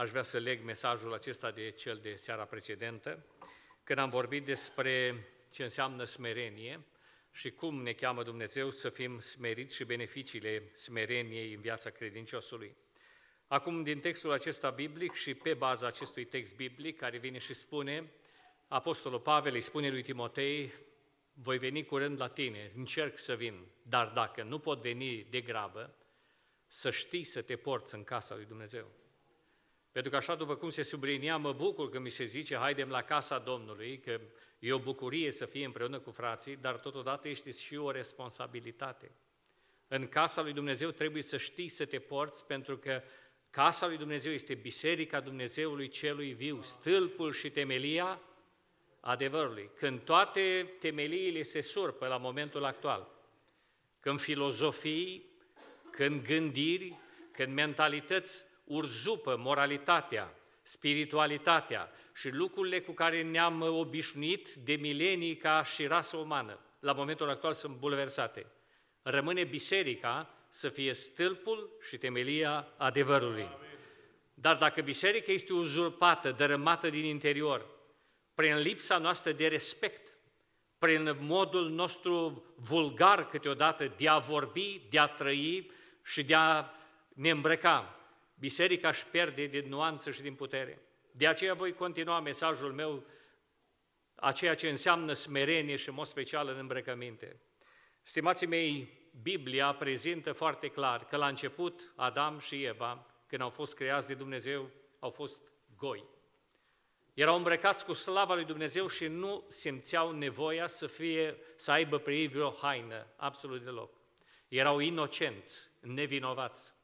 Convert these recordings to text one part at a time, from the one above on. aș vrea să leg mesajul acesta de cel de seara precedentă, când am vorbit despre ce înseamnă smerenie și cum ne cheamă Dumnezeu să fim smeriți și beneficiile smereniei în viața credinciosului. Acum, din textul acesta biblic și pe baza acestui text biblic, care vine și spune, Apostolul Pavel îi spune lui Timotei, voi veni curând la tine, încerc să vin, dar dacă nu pot veni de grabă, să știi să te porți în casa lui Dumnezeu. Pentru că așa, după cum se sublinia, mă bucur că mi se zice, haidem la casa Domnului, că e o bucurie să fie împreună cu frații, dar totodată este și o responsabilitate. În casa lui Dumnezeu trebuie să știi să te porți, pentru că casa lui Dumnezeu este biserica Dumnezeului celui viu, stâlpul și temelia adevărului. Când toate temeliile se surpă la momentul actual, când filozofii, când gândiri, când mentalități urzupă moralitatea, spiritualitatea și lucrurile cu care ne-am obișnuit de milenii ca și rasă umană, la momentul actual sunt bulversate. Rămâne biserica să fie stâlpul și temelia adevărului. Dar dacă biserica este uzurpată, dărâmată din interior, prin lipsa noastră de respect, prin modul nostru vulgar câteodată de a vorbi, de a trăi și de a ne îmbrăca, biserica își pierde din nuanță și din putere. De aceea voi continua mesajul meu a ceea ce înseamnă smerenie și, în mod special, în îmbrăcăminte. Stimații mei, Biblia prezintă foarte clar că la început Adam și Eva, când au fost creați de Dumnezeu, au fost goi. Erau îmbrăcați cu slava lui Dumnezeu și nu simțeau nevoia să aibă pe ei vreo haină, absolut deloc. Erau inocenți, nevinovați.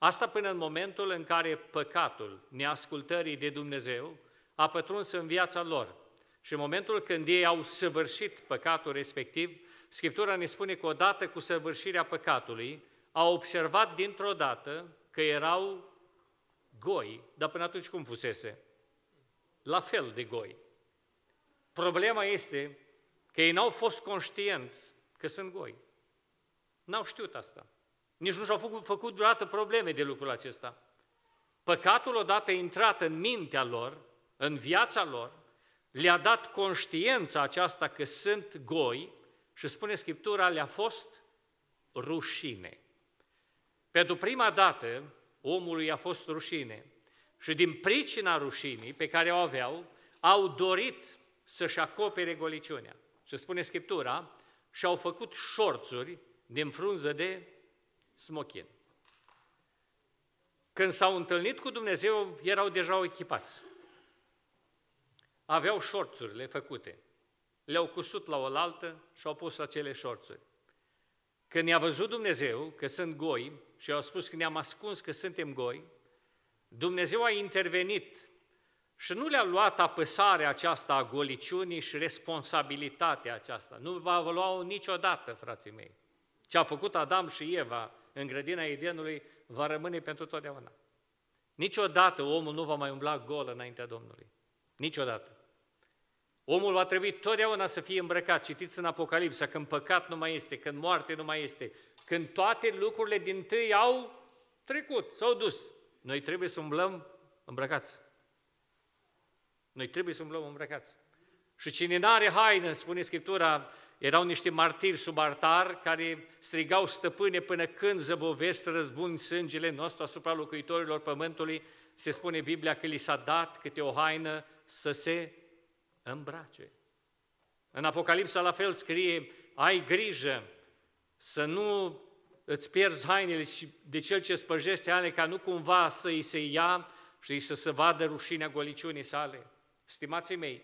Asta până în momentul în care păcatul neascultării de Dumnezeu a pătruns în viața lor. Și în momentul când ei au săvârșit păcatul respectiv, Scriptura ne spune că odată cu săvârșirea păcatului, au observat dintr-o dată că erau goi, dar până atunci cum fusese? La fel de goi. Problema este că ei n-au fost conștienți că sunt goi. N-au știut asta. Nici nu și-au făcut vreodată probleme de lucrul acesta. Păcatul odată intrat în mintea lor, în viața lor, le-a dat conștiința aceasta că sunt goi și spune Scriptura, le-a fost rușine. Pentru prima dată, omului i-a fost rușine și din pricina rușinii pe care o aveau, au dorit să-și acopere goliciunea. Și spune Scriptura, și-au făcut șorțuri din frunză de smochin. Când s-au întâlnit cu Dumnezeu, erau deja echipați. Aveau șorțurile făcute. Le-au cusut la oaltă și au pus acele șorțuri. Când i-a văzut Dumnezeu că sunt goi și i-au spus că ne-am ascuns că suntem goi, Dumnezeu a intervenit și nu le-a luat apăsarea aceasta a goliciunii și responsabilitatea aceasta. Nu va lua niciodată, frații mei. Ce a făcut Adam și Eva în grădina Edenului va rămâne pentru totdeauna. Niciodată omul nu va mai umbla gol înaintea Domnului. Niciodată. Omul va trebui totdeauna să fie îmbrăcat. Citiți în Apocalipsa, când păcat nu mai este, când moarte nu mai este, când toate lucrurile dintâi au trecut, s-au dus. Noi trebuie să umblăm îmbrăcați. Noi trebuie să umblăm îmbrăcați. Și cine n-are haină, spune Scriptura, erau niște martiri sub altar care strigau, stăpâne, până când zăbovești să răzbuni sângele nostru asupra locuitorilor pământului, se spune Biblia că li s-a dat câte o haină să se îmbrace. În Apocalipsa la fel scrie, ai grijă să nu îți pierzi hainele de cel ce spăjește hainele, ca nu cumva să îi se ia și să se vadă rușinea goliciunii sale. Stimații mei,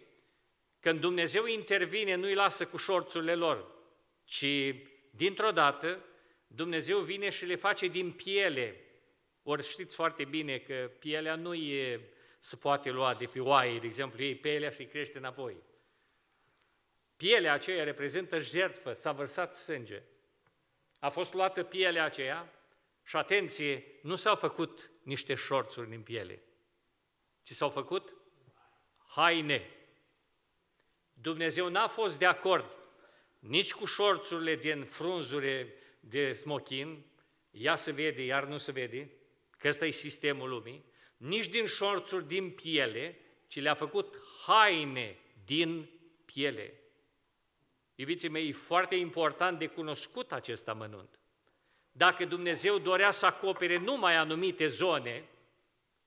când Dumnezeu intervine, nu îi lasă cu șorțurile lor, ci dintr-o dată Dumnezeu vine și le face din piele. Ori știți foarte bine că pielea nu se poate lua de pe oaie, de exemplu, ei pielea și crește înapoi. Pielea aceea reprezintă jertfă, s-a vărsat sânge. A fost luată pielea aceea și, atenție, nu s-au făcut niște șorțuri din piele, ci s-au făcut haine. Dumnezeu n-a fost de acord nici cu șorțurile din frunzure de smochin, ea se vede, iar nu se vede, că ăsta e sistemul lumii, nici din șorțuri din piele, ci le-a făcut haine din piele. Iubiții mei, e foarte important de cunoscut acest amănunt. Dacă Dumnezeu dorea să acopere numai anumite zone,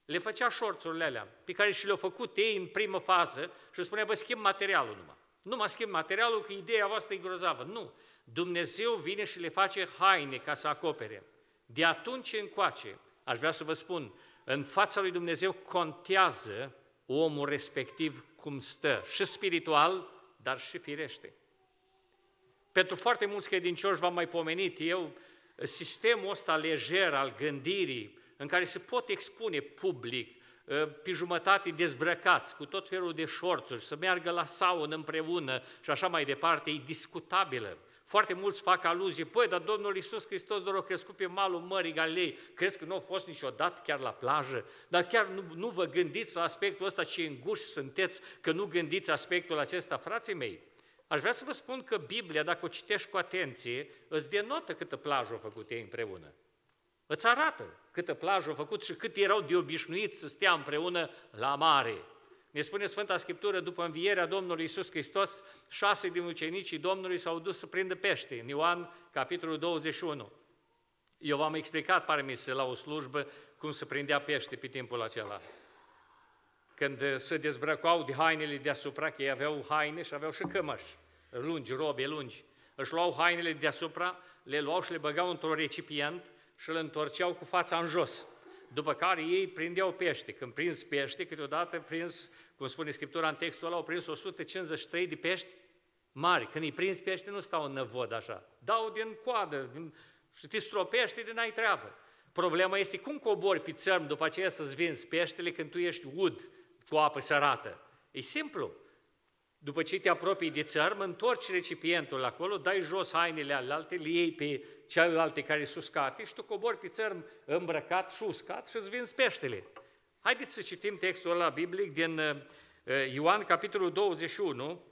le făcea șorțurile alea, pe care și le-au făcut ei în primă fază și spunea, vă schimb materialul numai. Nu mă schimb materialul, că ideea voastră e grozavă. Nu! Dumnezeu vine și le face haine ca să acopere. De atunci încoace, aș vrea să vă spun, în fața lui Dumnezeu contează omul respectiv cum stă, și spiritual, dar și firește. Pentru foarte mulți credincioși v-am mai pomenit eu, sistemul ăsta lejer al gândirii, în care se pot expune public, pe jumătate dezbrăcați, cu tot felul de șorțuri, să meargă la saună împreună și așa mai departe, e discutabilă. Foarte mulți fac aluzie, păi, dar Domnul Iisus Hristos doar a crescut pe malul Mării Galilei, crezi că nu a fost niciodată chiar la plajă? Dar chiar nu vă gândiți la aspectul ăsta, ce înguși sunteți, că nu gândiți aspectul acesta, frații mei? Aș vrea să vă spun că Biblia, dacă o citești cu atenție, îți denotă câtă plajă au făcut ei împreună. Îți arată câtă plajă au făcut și cât erau de obișnuiți să stea împreună la mare. Ne spune Sfânta Scriptură, după învierea Domnului Iisus Hristos, 6 din ucenicii Domnului s-au dus să prindă pește, în Ioan, capitolul 21. Eu v-am explicat, pare mi se, la o slujbă, cum se prindea pește pe timpul acela. Când se dezbrăcau de hainele deasupra, că ei aveau haine și aveau și cămăși lungi, robe lungi, își luau hainele deasupra, le luau și le băgau într-un recipient și îl întorceau cu fața în jos. După care ei prindeau pește. Când prins pește, câteodată prins, cum spune Scriptura în textul ăla, au prins 153 de pești mari. Când îi prins pește, nu stau în năvod așa. Dau din coadă și te stropește de n-ai treabă. Problema este cum cobori pe țărm după aceea să-ți vinzi peștele când tu ești ud cu apă sărată. E simplu. După ce te apropii de țărm, întorci recipientul acolo, dai jos hainele alealte, le iei pe celelalte care sunt uscate și tu cobori pe țărm îmbrăcat și uscat și îți vinzi peștele. Haideți să citim textul ăla biblic din Ioan, capitolul 21,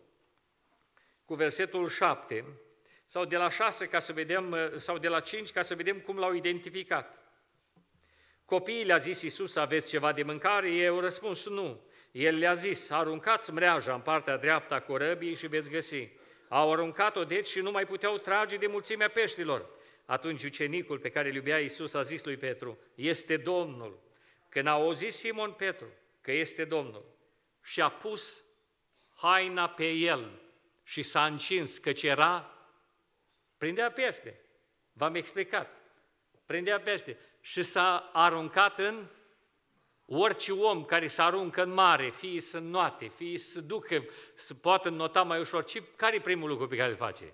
cu versetul 7, sau de la 6 ca să vedem, sau de la 5 ca să vedem cum l-au identificat. Copiii le-a zis Iisus, aveți ceva de mâncare? Ei au răspuns, nu. El le-a zis, aruncați mreaja în partea dreaptă a corăbiei și veți găsi. Au aruncat-o deci și nu mai puteau trage de mulțimea peștilor. Atunci ucenicul pe care îl iubea Iisus a zis lui Petru, este Domnul. Când a auzit Simon Petru că este Domnul și a pus haina pe el și s-a încins, căci era, prindea pește, v-am explicat, prindea pește și s-a aruncat în. Orice om care se aruncă în mare, fie să înnoate, fie să ducă, să poată înnota mai ușor, care e primul lucru pe care îl face?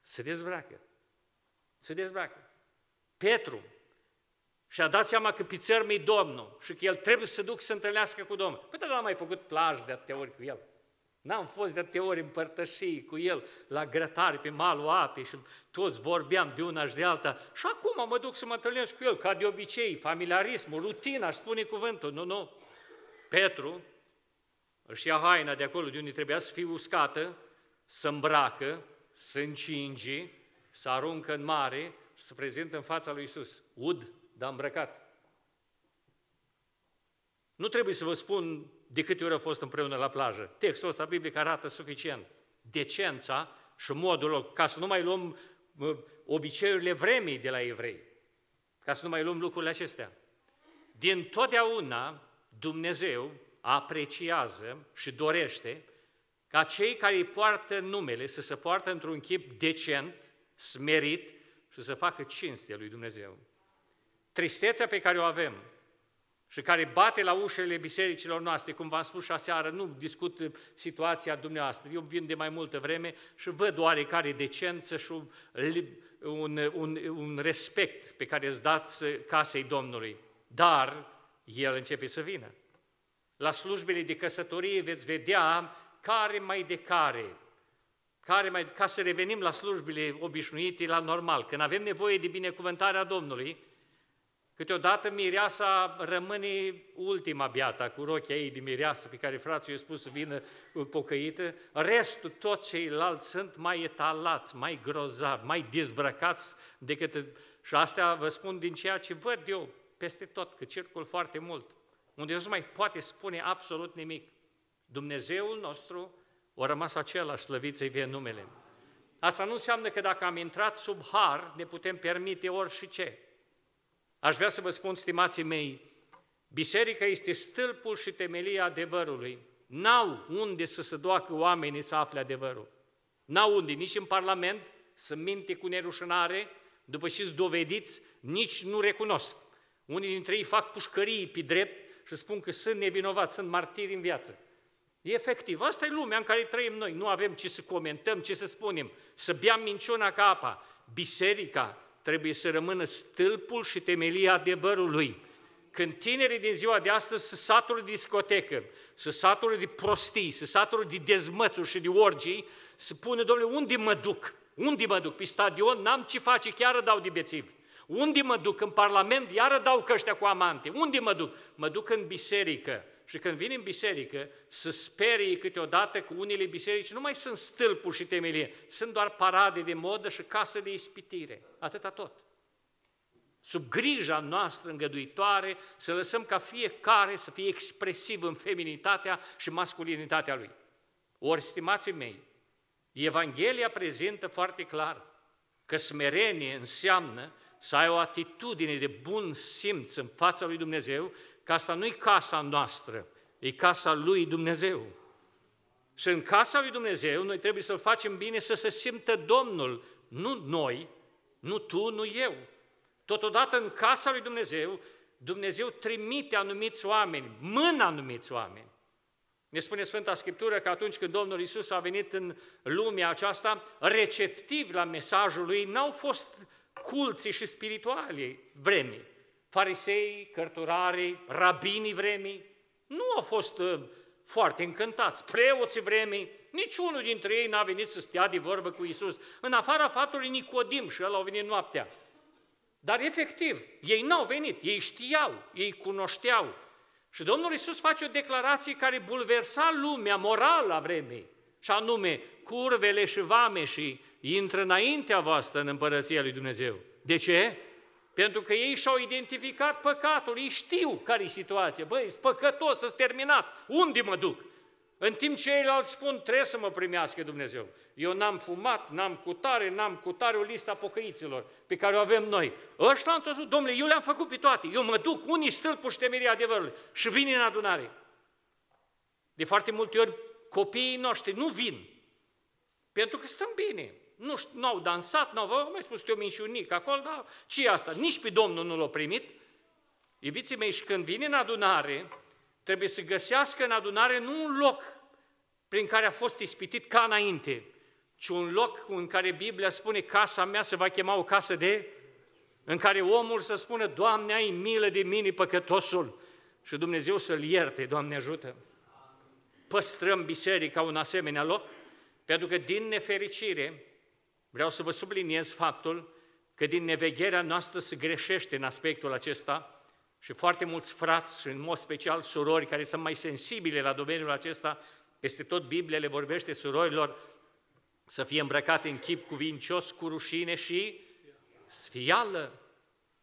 Se dezbracă. Se dezbracă. Petru și-a dat seama că pe țărm-i Domnul și că el trebuie să duc să întâlnească cu Domnul. Păi, dar n-am mai făcut plajă de atâtea ori cu el. N-am fost de atâtea ori împărtășii cu el, la grătare, pe malul apei și toți vorbeam de una și de alta. Și acum mă duc să mă întâlnesc cu el, ca de obicei, familiarismul, rutina, își spune cuvântul. Nu, nu. Petru își ia haina de acolo de unde trebuia să fie uscată, să îmbracă, să încinge, să aruncă în mare și să prezintă în fața lui Iisus. Ud, dar îmbrăcat. Nu trebuie să vă spun de câte ori au fost împreună la plajă. Textul ăsta biblic arată suficient decența și modul lor, ca să nu mai luăm obiceiurile vremii de la evrei, ca să nu mai luăm lucrurile acestea. Din totdeauna Dumnezeu apreciază și dorește ca cei care îi poartă numele să se poartă într-un chip decent, smerit și să facă cinste lui Dumnezeu. Tristețea pe care o avem și care bate la ușele bisericilor noastre, cum v-am spus și aseară, nu discut situația dumneavoastră, eu vin de mai multă vreme și văd oarecare decență și un respect pe care îți dați casei Domnului, dar el începe să vină. La slujbele de căsătorie veți vedea care mai de care, ca să revenim la slujbele obișnuite, la normal, când avem nevoie de binecuvântarea Domnului, câteodată mireasa rămâne ultima beata, cu rochia ei de mireasă, pe care frații i-a spus să vină pocăită, restul, toți ceilalți sunt mai etalați, mai grozavi, mai dezbrăcați decât... Și astea vă spun din ceea ce văd eu peste tot, că circul foarte mult. unde nu se mai poate spune absolut nimic. Dumnezeul nostru a rămas același, slăvit să-i fie numele. Asta nu înseamnă că dacă am intrat sub har, ne putem permite orice. Aș vrea să vă spun, stimații mei, biserica este stâlpul și temelia adevărului. N-au unde să se doacă oamenii să afle adevărul. N-au unde, nici în Parlament, să minte cu nerușinare, după ce-s dovediți, nici nu recunosc. Unii dintre ei fac pușcării pe drept și spun că sunt nevinovați, sunt martiri în viață. E efectiv, asta e lumea în care trăim noi. Nu avem ce să comentăm, ce să spunem, să beam minciuna ca apa. Biserica trebuie să rămână stâlpul și temelia adevărului. Când tinerii din ziua de astăzi se satură de discotecă, se satură de prostii, se satură de dezmățuri și de orgii, se pune, domnule, unde mă duc? Unde mă duc? Pe stadion n-am ce face, chiar dau de bețivi. Unde mă duc? În Parlament iară dau căștia cu amante. Unde mă duc? Mă duc în biserică. Și când vin în biserică, se sperie câteodată că unele biserici nu mai sunt stâlpuri și temelie, sunt doar parade de modă și case de ispitire. Atâta tot. Sub grija noastră îngăduitoare să lăsăm ca fiecare să fie expresiv în feminitatea și masculinitatea lui. Ori, stimații mei, Evanghelia prezintă foarte clar că smerenie înseamnă să ai o atitudine de bun simț în fața lui Dumnezeu, că asta nu e casa noastră, e casa lui Dumnezeu. Și în casa lui Dumnezeu noi trebuie să-L facem bine să se simtă Domnul, nu noi, nu tu, nu eu. Totodată în casa lui Dumnezeu, Dumnezeu trimite anumiți oameni, mână anumiți oameni. Ne spune Sfânta Scriptură că atunci când Domnul Iisus a venit în lumea aceasta, receptivi la mesajul lui n-au fost culții și spiritualii vremii. Farisei, cărturarii, rabinii vremii nu au fost foarte încântați. Preoții vremii, niciunul dintre ei n-a venit să stea de vorbă cu Iisus, în afara faptului Nicodim, și el a venit noaptea. Dar efectiv, ei n-au venit, ei știau, ei cunoșteau. Și Domnul Iisus face o declarație care bulversa lumea morală a vremii, și anume, curvele și vameșii intră înaintea voastră în Împărăția lui Dumnezeu. De ce? Pentru că ei și-au identificat păcatul, ei știu care-i situația. Băi, e păcătos, s-a terminat, unde mă duc? În timp ce ceilalți spun, trebuie să mă primească Dumnezeu. Eu n-am fumat, n-am cutare, n-am cutare, o listă a pocăiților pe care o avem noi. Ăștia am spus, domnule, eu le-am făcut pe toate, eu mă duc, unii stâlpul și temeria adevărului și vin în adunare. De foarte multe ori copiii noștri nu vin, pentru că stăm bine. Nu au dansat, n-au mai spus eu minciunic acolo, dar ce e asta? Nici pe Domnul nu l-a primit. Iubiții mei, și când vine în adunare, trebuie să găsească în adunare nu un loc prin care a fost ispitit ca înainte, ci un loc în care Biblia spune casa mea se va chema o casă de... în care omul să spună, Doamne, ai milă de mine păcătosul și Dumnezeu să-l ierte, Doamne ajută. Păstrăm biserica un asemenea loc, pentru că din nefericire, vreau să vă subliniez faptul că din nevegherea noastră se greșește în aspectul acesta. Și foarte mulți frați și în mod special surori care sunt mai sensibile la domeniul acesta, peste tot Biblia le vorbește surorilor să fie îmbrăcate în chip cuvincios, cu rușine și sfială.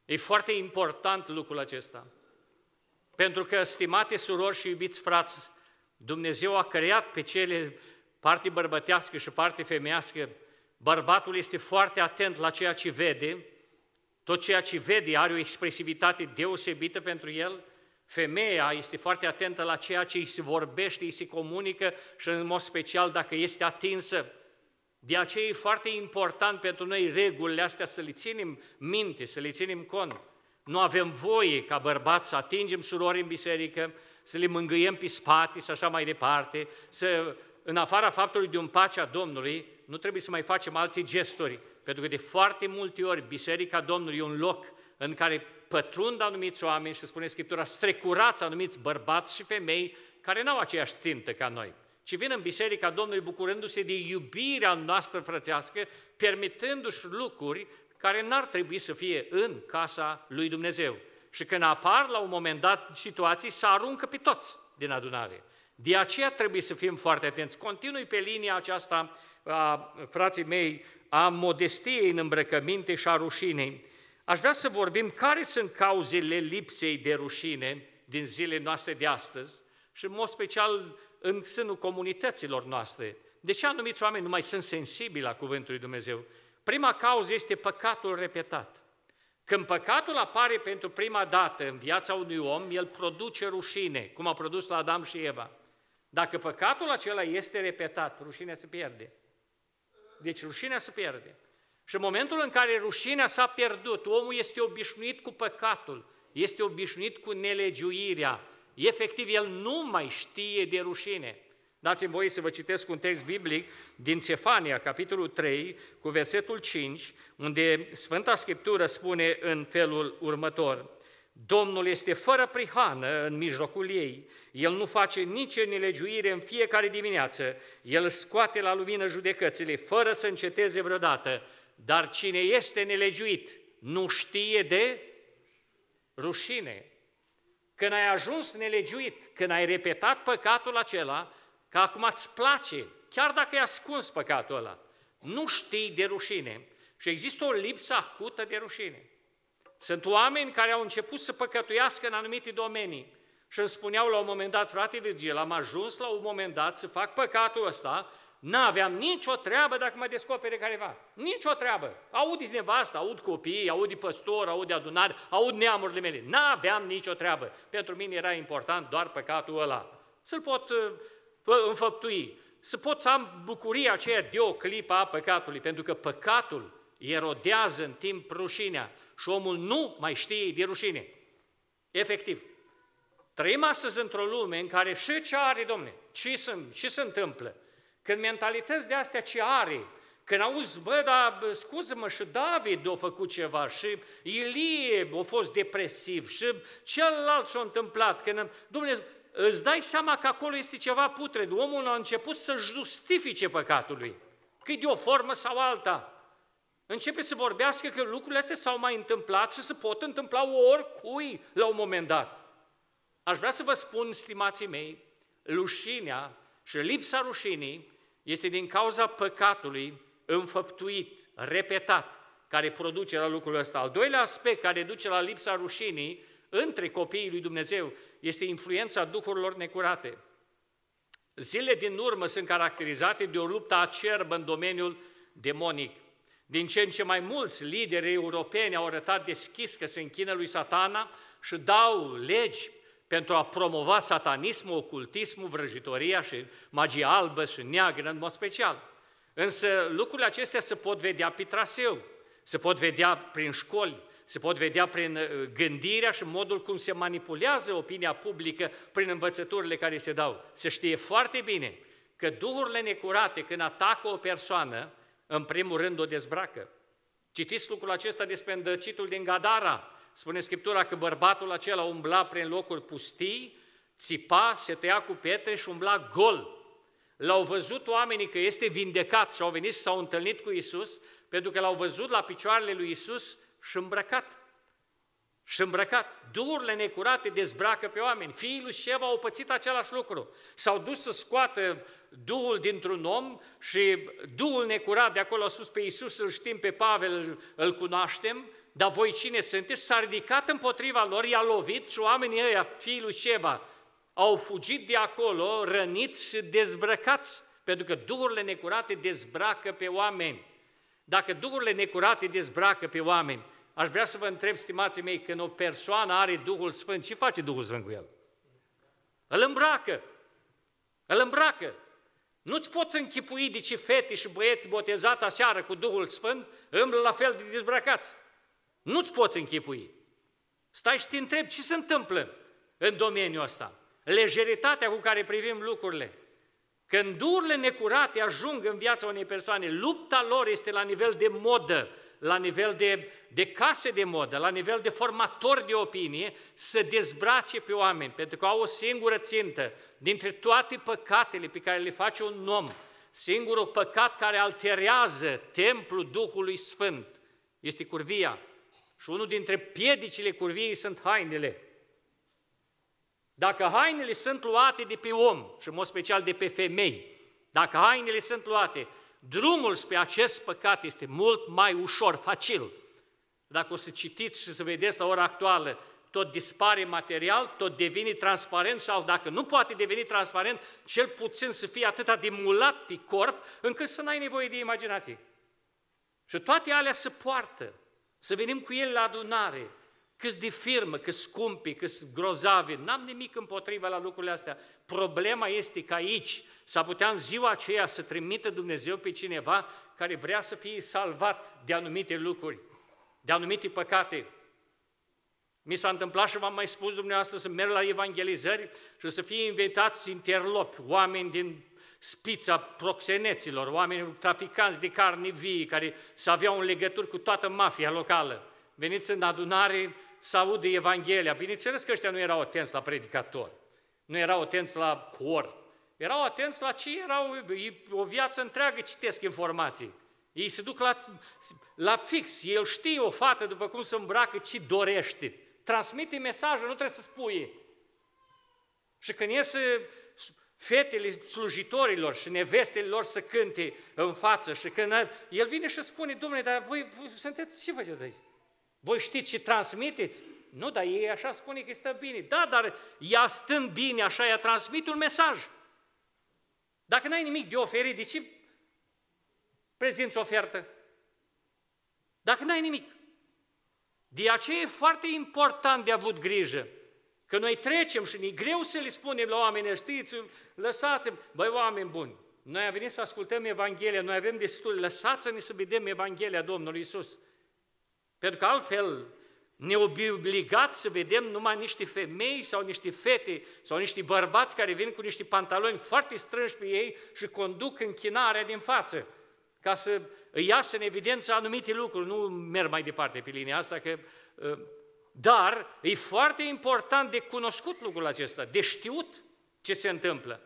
E foarte important lucrul acesta. Pentru că, stimate surori și iubiți frați, Dumnezeu a creat pe cele parte bărbătească și parte femeiască. Bărbatul este foarte atent la ceea ce vede. Tot ceea ce vede are o expresivitate deosebită pentru el. Femeia este foarte atentă la ceea ce îi se vorbește, îi se comunică și în mod special dacă este atinsă. De aceea e foarte important pentru noi regulile astea să le ținem minte, să le ținem cont. Nu avem voie ca bărbați să atingem surori în biserică, să le mângâiem pe spate și așa mai departe, să, în afara faptului de un pace a Domnului, nu trebuie să mai facem alte gesturi. Pentru că de foarte multe ori Biserica Domnului e un loc în care pătrund anumiți oameni și, spune Scriptura, strecurați anumiți bărbați și femei care n-au aceeași țintă ca noi, ci vin în Biserica Domnului bucurându-se de iubirea noastră frățească, permitându-și lucruri care n-ar trebui să fie în casa lui Dumnezeu. Și când apar la un moment dat situații, se aruncă pe toți din adunare. De aceea trebuie să fim foarte atenți. Continui pe linia aceasta, frații mei, a modestiei în îmbrăcăminte și a rușinei. Aș vrea să vorbim care sunt cauzele lipsei de rușine din zilele noastre de astăzi și în mod special în sânul comunităților noastre. De ce anumiți oameni nu mai sunt sensibili la Cuvântul lui Dumnezeu? Prima cauză este păcatul repetat. Când păcatul apare pentru prima dată în viața unui om, el produce rușine, cum a produs la Adam și Eva. Dacă păcatul acela este repetat, rușinea se pierde. Deci rușinea se pierde. Și în momentul în care rușinea s-a pierdut, omul este obișnuit cu păcatul, este obișnuit cu nelegiuirea. Efectiv, el nu mai știe de rușine. Dați-mi voie să vă citesc un text biblic din Țefania, capitolul 3, cu versetul 5, unde Sfânta Scriptură spune în felul următor: Domnul este fără prihană în mijlocul ei, El nu face nici nelegiuire în fiecare dimineață, El scoate la lumină judecățile, fără să înceteze vreodată. Dar cine este nelegiuit nu știe de rușine. Când ai ajuns nelegiuit, când ai repetat păcatul acela, că acum îți place, chiar dacă ai ascuns păcatul ăla, nu știi de rușine. Și există o lipsă acută de rușine. Sunt oameni care au început să păcătuiască în anumite domenii și îmi spuneau la un moment dat: frate Virgil, am ajuns la un moment dat să fac păcatul ăsta, n-aveam nicio treabă dacă mă descopere careva. Nicio treabă. Aud nevasta, aud copiii, aud păstor, aud adunare, aud neamurile mele. N-aveam nicio treabă. Pentru mine era important doar păcatul ăla. Să-l pot înfăptui, să pot să am bucuria aceea de o clipă a păcatului, pentru că păcatul erodează în timp rușinea și omul nu mai știe de rușine. Efectiv. Trăim astăzi într-o lume în care și ce are, domne, ce se întâmplă? Când mentalități de astea ce are, când auzi, bă, dar scuză-mă, și David a făcut ceva, și Ilie a fost depresiv, și celălalt s-a întâmplat, când, Dumnezeu, îți dai seama că acolo este ceva putred. Omul a început să justifice păcatul lui, că de o formă sau alta. Începe să vorbească că lucrurile astea s-au mai întâmplat și se pot întâmpla oricui la un moment dat. Aș vrea să vă spun, stimații mei, rușinea și lipsa rușinii este din cauza păcatului înfăptuit, repetat, care produce la lucrul ăsta. Al doilea aspect care duce la lipsa rușinii între copiii lui Dumnezeu este influența duhurilor necurate. Zilele din urmă sunt caracterizate de o luptă acerbă în domeniul demonic. Din ce în ce mai mulți lideri europeni au arătat deschis că se închină lui Satana și dau legi pentru a promova satanismul, ocultismul, vrăjitoria și magia albă și neagră în mod special. Însă lucrurile acestea se pot vedea pe traseu, se pot vedea prin școli, se pot vedea prin gândirea și modul cum se manipulează opinia publică prin învățăturile care se dau. Se știe foarte bine că duhurile necurate, când atacă o persoană, în primul rând o dezbracă. Citiți lucrul acesta despre îndăcitul din Gadara. Spune Scriptura că bărbatul acela umbla prin locuri pustii, țipa, se tăia cu pietre și umbla gol. L-au văzut oamenii că este vindecat și au venit și s-au întâlnit cu Iisus, pentru că l-au văzut la picioarele lui Iisus și îmbrăcat. Și îmbrăcat. Duhurile necurate dezbracă pe oameni. Fiii lui Șeva au pățit același lucru. S-au dus să scoată duhul dintr-un om și duhul necurat de acolo sus pe Iisus, îl știm pe Pavel, îl cunoaștem, dar voi cine sunteți? S-a ridicat împotriva lor, i-a lovit și oamenii ăia, fiii lui Șeva, au fugit de acolo, răniți și dezbrăcați, pentru că duhurile necurate dezbracă pe oameni. Dacă duhurile necurate dezbracă pe oameni, aș vrea să vă întreb, stimații mei, când o persoană are Duhul Sfânt, ce face Duhul Sfânt cu el? Îl îmbracă. Îl îmbracă. Nu-ți poți închipui de ce fete și băieți botezați aseară cu Duhul Sfânt îmblă la fel de dezbrăcați. Nu-ți poți închipui. Stai și te întrebi ce se întâmplă în domeniul ăsta. Lejeritatea cu care privim lucrurile. Când duhurile necurate ajung în viața unei persoane, lupta lor este la nivel de modă, la nivel de case de modă, la nivel de formatori de opinie, să dezbrace pe oameni, pentru că au o singură țintă. Dintre toate păcatele pe care le face un om, singurul păcat care alterează templul Duhului Sfânt este curvia. Și unul dintre piedicile curviei sunt hainele. Dacă hainele sunt luate de pe om, și în mod special de pe femei, dacă hainele sunt luate, drumul spre acest păcat este mult mai ușor, facil. Dacă o să citiți și să vedeți la ora actuală, tot dispare material, tot devine transparent sau dacă nu poate deveni transparent, cel puțin să fie atât de mulat de corp, încât să n-ai nevoie de imaginație. Și toate alea se poartă, să venim cu ele la adunare, câți de firmă, câți scumpi, câți grozavi, n-am nimic împotriva la lucrurile astea. Problema este că aici s-a putea în ziua aceea să trimită Dumnezeu pe cineva care vrea să fie salvat de anumite lucruri, de anumite păcate. Mi s-a întâmplat și v-am mai spus dumneavoastră să merg la evangelizări și să fie invitați interlopi, oameni din spița proxeneților, oameni traficanți de carne vie, care să aveau în legătură cu toată mafia locală. Veniți în adunare să audă Evanghelia. Bineînțeles că ăștia nu erau atenți la predicator, nu erau atenți la cor, erau atenți la ce erau, o viață întreagă citesc informații. Ei se duc la fix, el știe o fată după cum se îmbracă, ce dorește. Transmite mesajul, nu trebuie să spui. Și când iese fetele slujitorilor și nevestele lor să cânte în față și când el vine și spune, Dom'le, dar voi sunteți, ce faceți aici? Voi știți ce transmiteți? Nu, dar ei așa spune că stă bine. Da, dar ea stând bine, așa ea transmite un mesaj. Dacă n-ai nimic de oferit, de ce prezinți ofertă? Dacă n-ai nimic. De aceea e foarte important de avut grijă. Că noi trecem și ne-i greu să le spunem la oameni, știți, lăsați-mi, băi oameni buni, noi am venit să ascultăm Evanghelia, noi avem destul, lăsați-ne să vedem Evanghelia Domnului Iisus. Pentru că altfel ne obligați să vedem numai niște femei sau niște fete sau niște bărbați care vin cu niște pantaloni foarte strânși pe ei și conduc închinarea din față, ca să îi iasă în evidență anumite lucruri. Nu merg mai departe pe linia asta, că... Dar e foarte important de cunoscut lucrul acesta, de știut ce se întâmplă.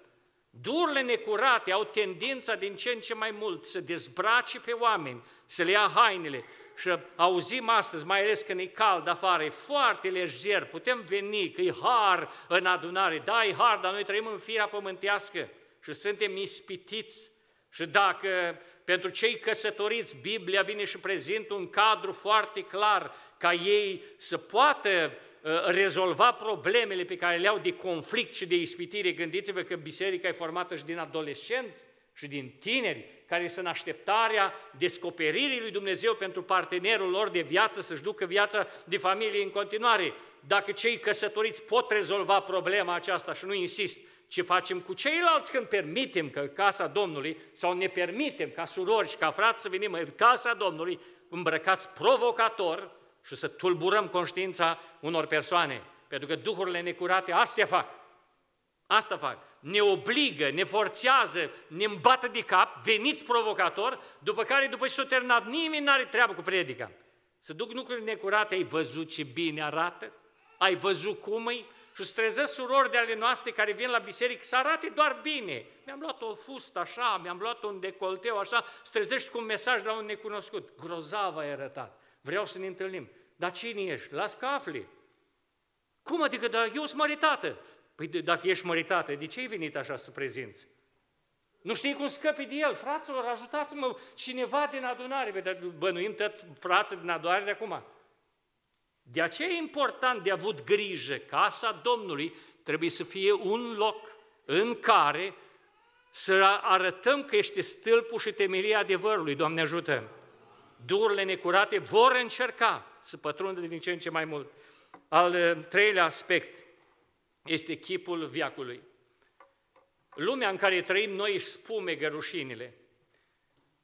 Duhurile necurate au tendința din ce în ce mai mult să dezbrace pe oameni, să le ia hainele. Și auzim astăzi, mai ales când e cald afară, e foarte lejer, putem veni, că e har în adunare. Da, e har, dar noi trăim în firea pământească și suntem ispitiți. Și dacă pentru cei căsătoriți, Biblia vine și prezintă un cadru foarte clar ca ei să poată rezolva problemele pe care le au de conflict și de ispitire. Gândiți-vă că biserica e formată și din adolescenți și din tineri care sunt în așteptarea descoperirii lui Dumnezeu pentru partenerul lor de viață, să-și ducă viața de familie în continuare. Dacă cei căsătoriți pot rezolva problema aceasta, și nu insist, ce facem cu ceilalți când permitem că casa Domnului, sau ne permitem ca surori și ca frați să venim în casa Domnului îmbrăcați provocator și să tulburăm conștiința unor persoane. Pentru că duhurile necurate astea fac. Asta fac. Ne obligă, ne forțează, ne îmbată de cap, veniți provocator, după care, după ce s-o terminat, nimeni n-are treabă cu predica. Să duc lucrurile necurate, ai văzut ce bine arată? Ai văzut cum e? Și îți trezesc surori de ale noastre care vin la biserică să arate doar bine. Mi-am luat o fustă așa, mi-am luat un decolteu așa, îți trezești cu un mesaj la un necunoscut. Grozav ai arătat, vreau să ne întâlnim. Dar cine ești? Las că afli. Cum adică? Dar eu sunt măritată. Păi dacă ești măritată, de ce ai venit așa să prezinți? Nu știi cum scăpi de el. Fraților, ajutați-mă cineva din adunare. Bănuim tot frații din adunare de acum. De aceea e important de avut grijă. Casa Domnului trebuie să fie un loc în care să arătăm că este stâlpul și temelia adevărului. Doamne ajută! Duhurile necurate vor încerca să pătrundă din ce în ce mai mult. Al treilea aspect este chipul veacului. Lumea în care trăim noi își spumegă rușinile.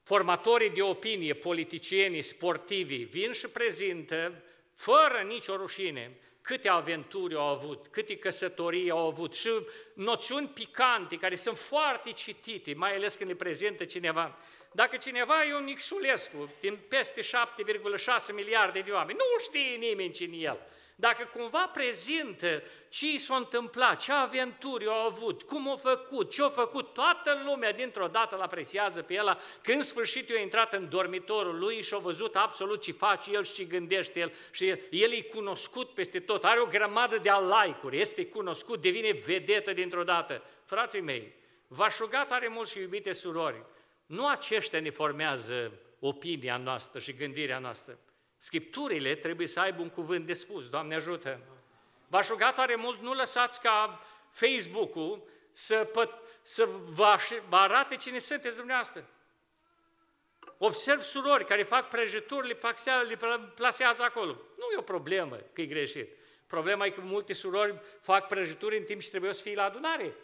Formatorii de opinie, politicienii, sportivii, vin și prezintă fără nicio rușine câte aventuri au avut, câte căsătorii au avut și noțiuni picante care sunt foarte citite, mai ales când le prezintă cineva. Dacă cineva e un Xulescu din peste 7,6 miliarde de oameni, nu știe nimeni cine e el. Dacă cumva prezintă ce i s-a întâmplat, ce aventuri au avut, cum au făcut, ce au făcut, toată lumea dintr-o dată îl apreciază pe el, că în sfârșit i-a intrat în dormitorul lui și a văzut absolut ce face el și ce gândește el. Și el e cunoscut peste tot, are o grămadă de like-uri, este cunoscut, devine vedetă dintr-o dată. Frații mei, v-aș ruga tare mult și iubite surori, nu aceștia ne formează opinia noastră și gândirea noastră. Scripturile trebuie să aibă un cuvânt de spus, Doamne ajută! V-aș ruga tare mult, nu lăsați ca Facebook-ul să vă arate cine sunteți dumneavoastră. Observ surori care fac prăjituri, le plasează acolo. Nu e o problemă că e greșit. Problema e că multe surori fac prăjituri în timp și trebuie să fie la adunare.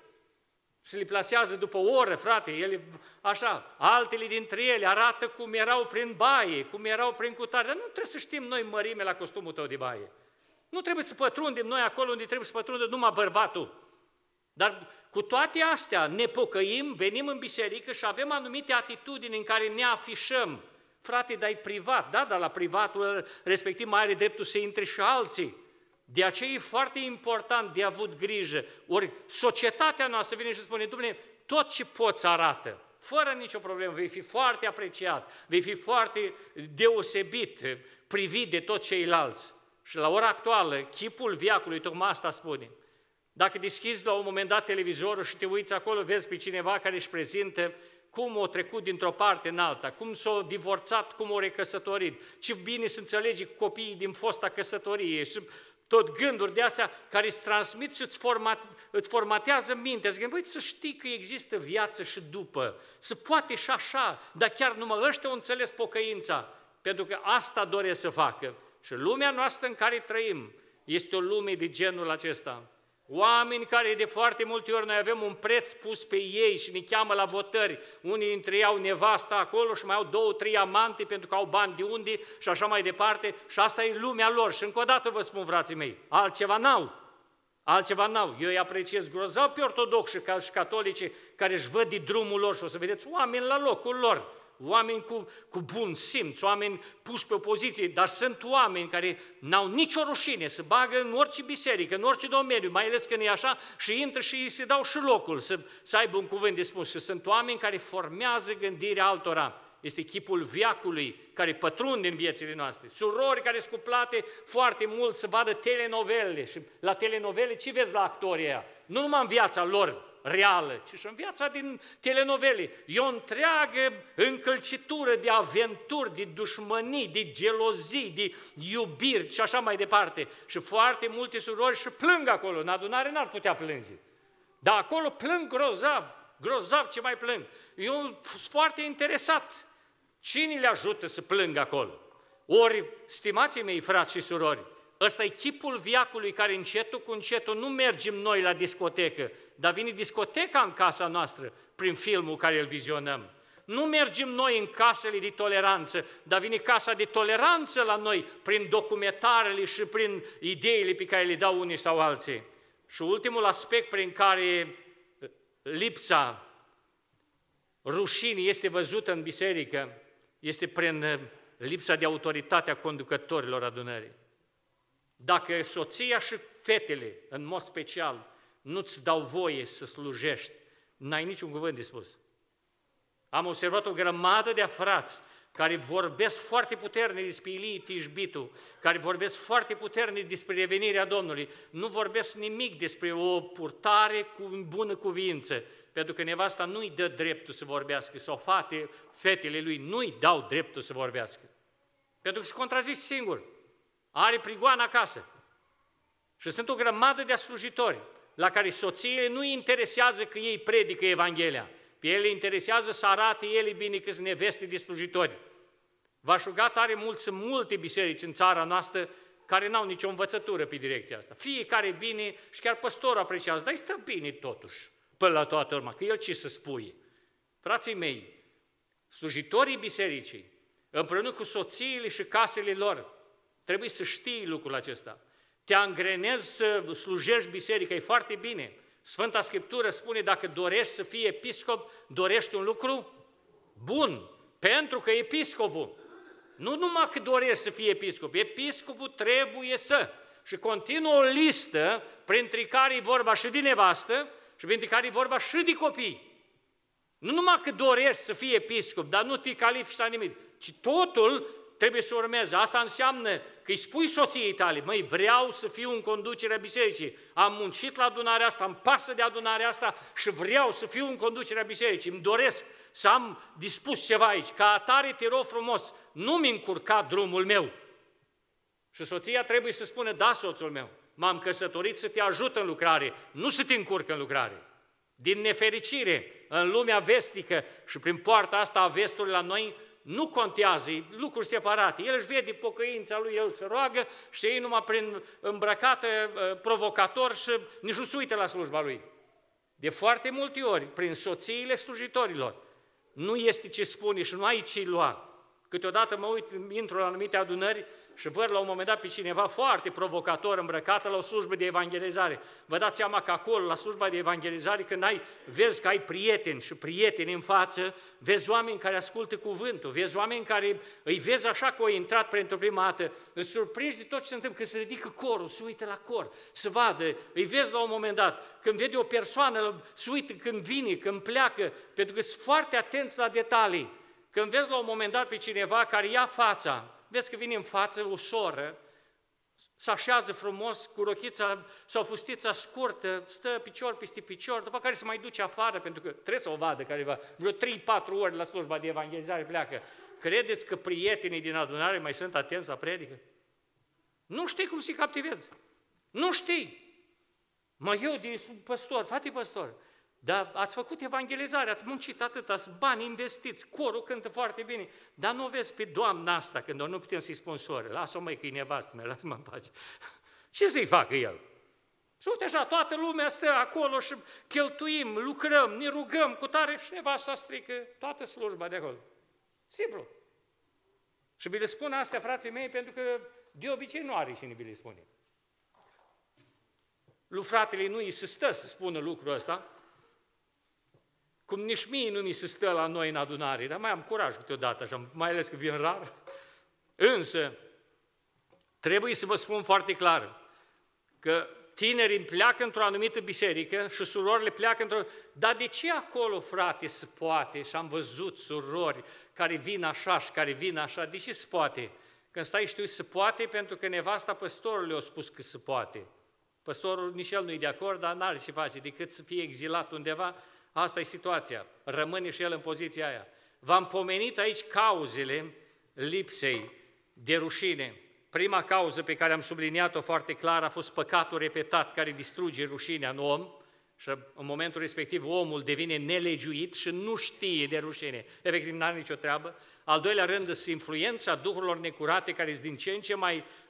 Și le plasează după o oră, frate, ele, așa. Altele dintre ele arată cum erau prin baie, cum erau prin cutare. Dar nu trebuie să știm noi mărime la costumul tău de baie. Nu trebuie să pătrundem noi acolo unde trebuie să pătrundă numai bărbatul. Dar cu toate astea ne pocăim, venim în biserică și avem anumite atitudini în care ne afișăm. Frate, dar e privat, da, dar la privatul respectiv mai are dreptul să intre și alții. De aceea e foarte important de avut grijă. Ori societatea noastră vine și spune, Dumnezeu, tot ce poți arată, fără nicio problemă, vei fi foarte apreciat, vei fi foarte deosebit, privit de toți ceilalți. Și la ora actuală, chipul veacului, tocmai asta spune. Dacă deschizi la un moment dat televizorul și te uiți acolo, vezi pe cineva care își prezintă cum o trecut dintr-o parte în alta, cum s-o divorțat, cum o recăsătorit, ce bine se înțelege cu copiii din fosta căsătorie și tot gânduri de astea care îți transmit și îți formatează mintea. Îți gândi, să știi că există viață și după, să poate și așa, dar chiar numai ăștia au înțeles pocăința, pentru că asta doresc să facă. Și lumea noastră în care trăim este o lume de genul acesta. Oameni care de foarte multe ori noi avem un preț pus pe ei și ne cheamă la votări. Unii dintre ei au nevasta acolo și mai au 2-3 amante pentru că au bani de unde și așa mai departe. Și asta e lumea lor. Și încă o dată vă spun, frații mei, altceva n-au. Altceva n-au. Eu îi apreciez grozav pe ortodoxi și catolici care își văd de drumul lor și o să vedeți oameni la locul lor. Oameni cu bun simț, oameni puși pe opoziție, dar sunt oameni care n-au nicio rușine, se bagă în orice biserică, în orice domeniu, mai ales când e așa, și intră și îi se dau și locul să aibă un cuvânt de spus. Și sunt oameni care formează gândirea altora. Este chipul veacului care pătrunde în viețile noastre. Surori care sunt cuplate foarte mult să vadă telenovele. Și la telenovele ce vezi la actorii aia? Nu numai în viața lor reală, ci și în viața din telenovele. E o întreagă încălcitură de aventuri, de dușmănii, de gelozii, de iubiri și așa mai departe. Și foarte multe surori și plâng acolo. În adunare n-ar putea plânge. Dar acolo plâng grozav. Grozav ce mai plâng. Eu sunt foarte interesat. Cine le ajută să plângă acolo? Ori, stimații mei, frați și surori, ăsta e chipul veacului care încetul cu încetul nu mergem noi la discotecă, dar vine discoteca în casa noastră prin filmul care îl vizionăm. Nu mergem noi în casele de toleranță, dar vine casa de toleranță la noi prin documentarele și prin ideile pe care le dau unii sau alții. Și ultimul aspect prin care lipsa rușinii este văzută în biserică este prin lipsa de autoritate a conducătorilor adunării. Dacă soția și fetele, în mod special, nu-ți dau voie să slujești, n-ai niciun cuvânt de spus. Am observat o grămadă de frați care vorbesc foarte puternic despre Ilie Tijbitu, care vorbesc foarte puternic despre revenirea Domnului. Nu vorbesc nimic despre o purtare cu bună cuvință, pentru că nevasta nu-i dă dreptul să vorbească, sau fetele lui nu-i dau dreptul să vorbească, pentru că se contrazice singur. Are prigoană acasă. Și sunt o grămadă de slujitori la care soțiile nu-i interesează că ei predică Evanghelia. Pe ele interesează să arate ele bine că sunt neveste de slujitori. V-aș ruga tare mult, sunt multe biserici în țara noastră care n-au nicio învățătură pe direcția asta. Fiecare bine și chiar păstorul apreciază, dar stă bine totuși până la toată urma, că el ce să spui? Frații mei, slujitorii bisericii, împreună cu soțiile și casele lor, trebuie să știi lucrul acesta. Te angrenezi să slujești biserica, e foarte bine. Sfânta Scriptură spune, dacă dorești să fii episcop, dorești un lucru bun, pentru că episcopul, nu numai că dorești să fii episcop, episcopul trebuie să. Și continuă o listă printre care e vorba și de nevastă și printre care e vorba și de copii. Nu numai că dorești să fii episcop, dar nu te califici la nimic, ci totul trebuie să urmeze. Asta înseamnă că îi spui soției tale, măi, vreau să fiu în conducerea bisericii. Am muncit la adunarea asta, îmi pasă de adunarea asta și vreau să fiu în conducerea bisericii. Îmi doresc să am dispus ceva aici. Ca atare te rog frumos, nu-mi încurca drumul meu. Și soția trebuie să spună, da, soțul meu, m-am căsătorit să te ajut în lucrare, nu să te încurc în lucrare. Din nefericire, în lumea vestică și prin poarta asta a vestului la noi, nu contează, e lucruri separate. El își vede pocăința lui, el se roagă și ei numai prin îmbrăcată provocator și nici nu se uită la slujba lui. De foarte multe ori, prin soțiile slujitorilor, nu este ce spune și nu ai ce lua. Câteodată mă uit, intru la anumite adunări și văd la un moment dat pe cineva foarte provocator îmbrăcată la o slujbă de evanghelizare. Vă dați seama că acolo, la slujba de evanghelizare, când vezi că ai prieteni și prieteni în față, vezi oameni care ascultă cuvântul, vezi oameni care îi vezi așa că au intrat pentru prima dată, îți surprinzi de tot ce se întâmplă, când se ridică corul, se uită la cor, se vadă, îi vezi la un moment dat, când vede o persoană, se uită când vine, când pleacă, pentru că sunt foarte atenți la detalii. Când vezi la un moment dat pe cineva care ia fața, vezi că vine în față o soră, se așează frumos cu rochița sau fustița scurtă, stă picior peste picior, după care se mai duce afară, pentru că trebuie să o vadă careva, vreo 3-4 ori la slujba de evanghelizare pleacă. Credeți că prietenii din adunare mai sunt atenți la predică? Nu știi cum se captivezi. Nu știi. Mă, eu din păstor, frate păstor, dar ați făcut evanghelizare, ați muncit atâta, bani investiți, corul cântă foarte bine, dar nu vezi pe doamna asta când nu putem să-i spun soră, lasă-o măi că e nevastă mea, lasă-mă în pace. Ce să-i facă el? Și uite așa, toată lumea stă acolo și cheltuim, lucrăm, ne rugăm cu tare și nevasta strică toată slujba de acolo. Simplu. Și vi le spun astea, frații mei, pentru că de obicei nu are cine vi le spune. Lui fratele nu îi se stă să spună lucrul ăsta, cum nici mie nu mi se stă la noi în adunare, dar mai am curaj câteodată, așa, mai ales că vin rar. Însă, trebuie să vă spun foarte clar că tinerii pleacă într-o anumită biserică și surorile pleacă într-o... Dar de ce acolo, frate, se poate? Și am văzut surori care vin așa și care vin așa. De ce se poate? Când stai știu se poate, pentru că nevasta păstorului a spus că se poate. Păstorul nici el nu-i de acord, dar n-are ce face decât să fie exilat undeva. Asta e situația. Rămâne și el în poziția aia. V-am pomenit aici cauzele lipsei de rușine. Prima cauză pe care am subliniat-o foarte clar a fost păcatul repetat care distruge rușinea în om și în momentul respectiv omul devine nelegiuit și nu știe de rușine. Efectiv, n-are nicio treabă. Al doilea rând este influența duhurilor necurate care sunt din ce în ce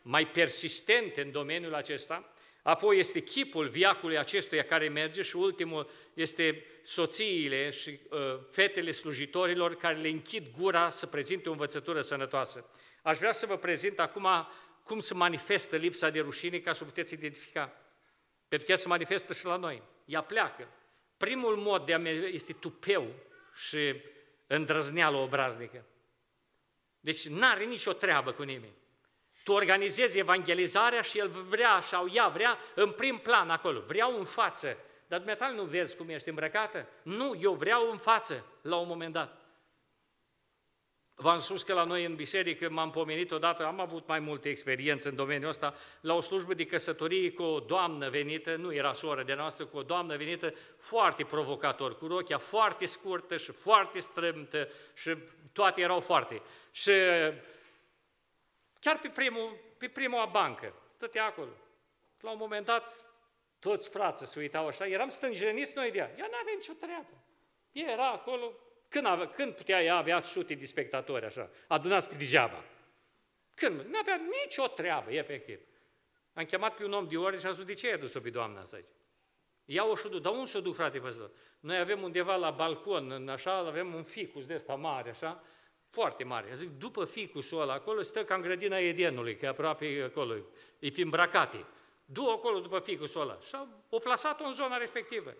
mai persistente în domeniul acesta. Apoi este chipul viacului acestuia care merge și ultimul este soțiile și fetele slujitorilor care le închid gura să prezinte o învățătură sănătoasă. Aș vrea să vă prezint acum cum se manifestă lipsa de rușine ca să o puteți identifica. Pentru că ea se manifestă și la noi. Ea pleacă. Primul mod de a merge este tupeu și îndrăzneală obraznică. Deci n-are nicio treabă cu nimeni. Tu organizezi evanghelizarea și el vrea, sau ea vrea, în prim plan acolo. Vreau în față. Dar dumneavoastră nu vezi cum ești îmbrăcată? Nu, eu vreau în față, la un moment dat. V-am spus că la noi în biserică m-am pomenit odată, am avut mai multe experiențe în domeniul ăsta, la o slujbă de căsătorie cu o doamnă venită, nu era soră de noastră, cu o doamnă venită foarte provocator, cu rochia foarte scurtă și foarte strâmtă și toate erau foarte. Și... chiar pe prima bancă, stătea acolo. La un moment dat, toți frații se uitau așa, eram stânjeniți noi de ea. Ea n-avea nicio treabă. Ea era acolo, când putea ea avea sute de spectatori așa, adunați pe degeaba. Când? N-avea nicio treabă, efectiv. Am chemat pe un om de ori și am zis, de ce ai dus-o pe doamna asta aici? Ia o șudu, dar unde s-o duc, frate păstor? Noi avem undeva la balcon, în așa, avem un ficus de ăsta mare, așa, foarte mare. Zic, după ficusul ăla acolo, stă ca în grădina Edenului, că aproape acolo, e pe îmbrăcate. Du-o acolo după ficusul ăla. Și o plasat-o în zona respectivă.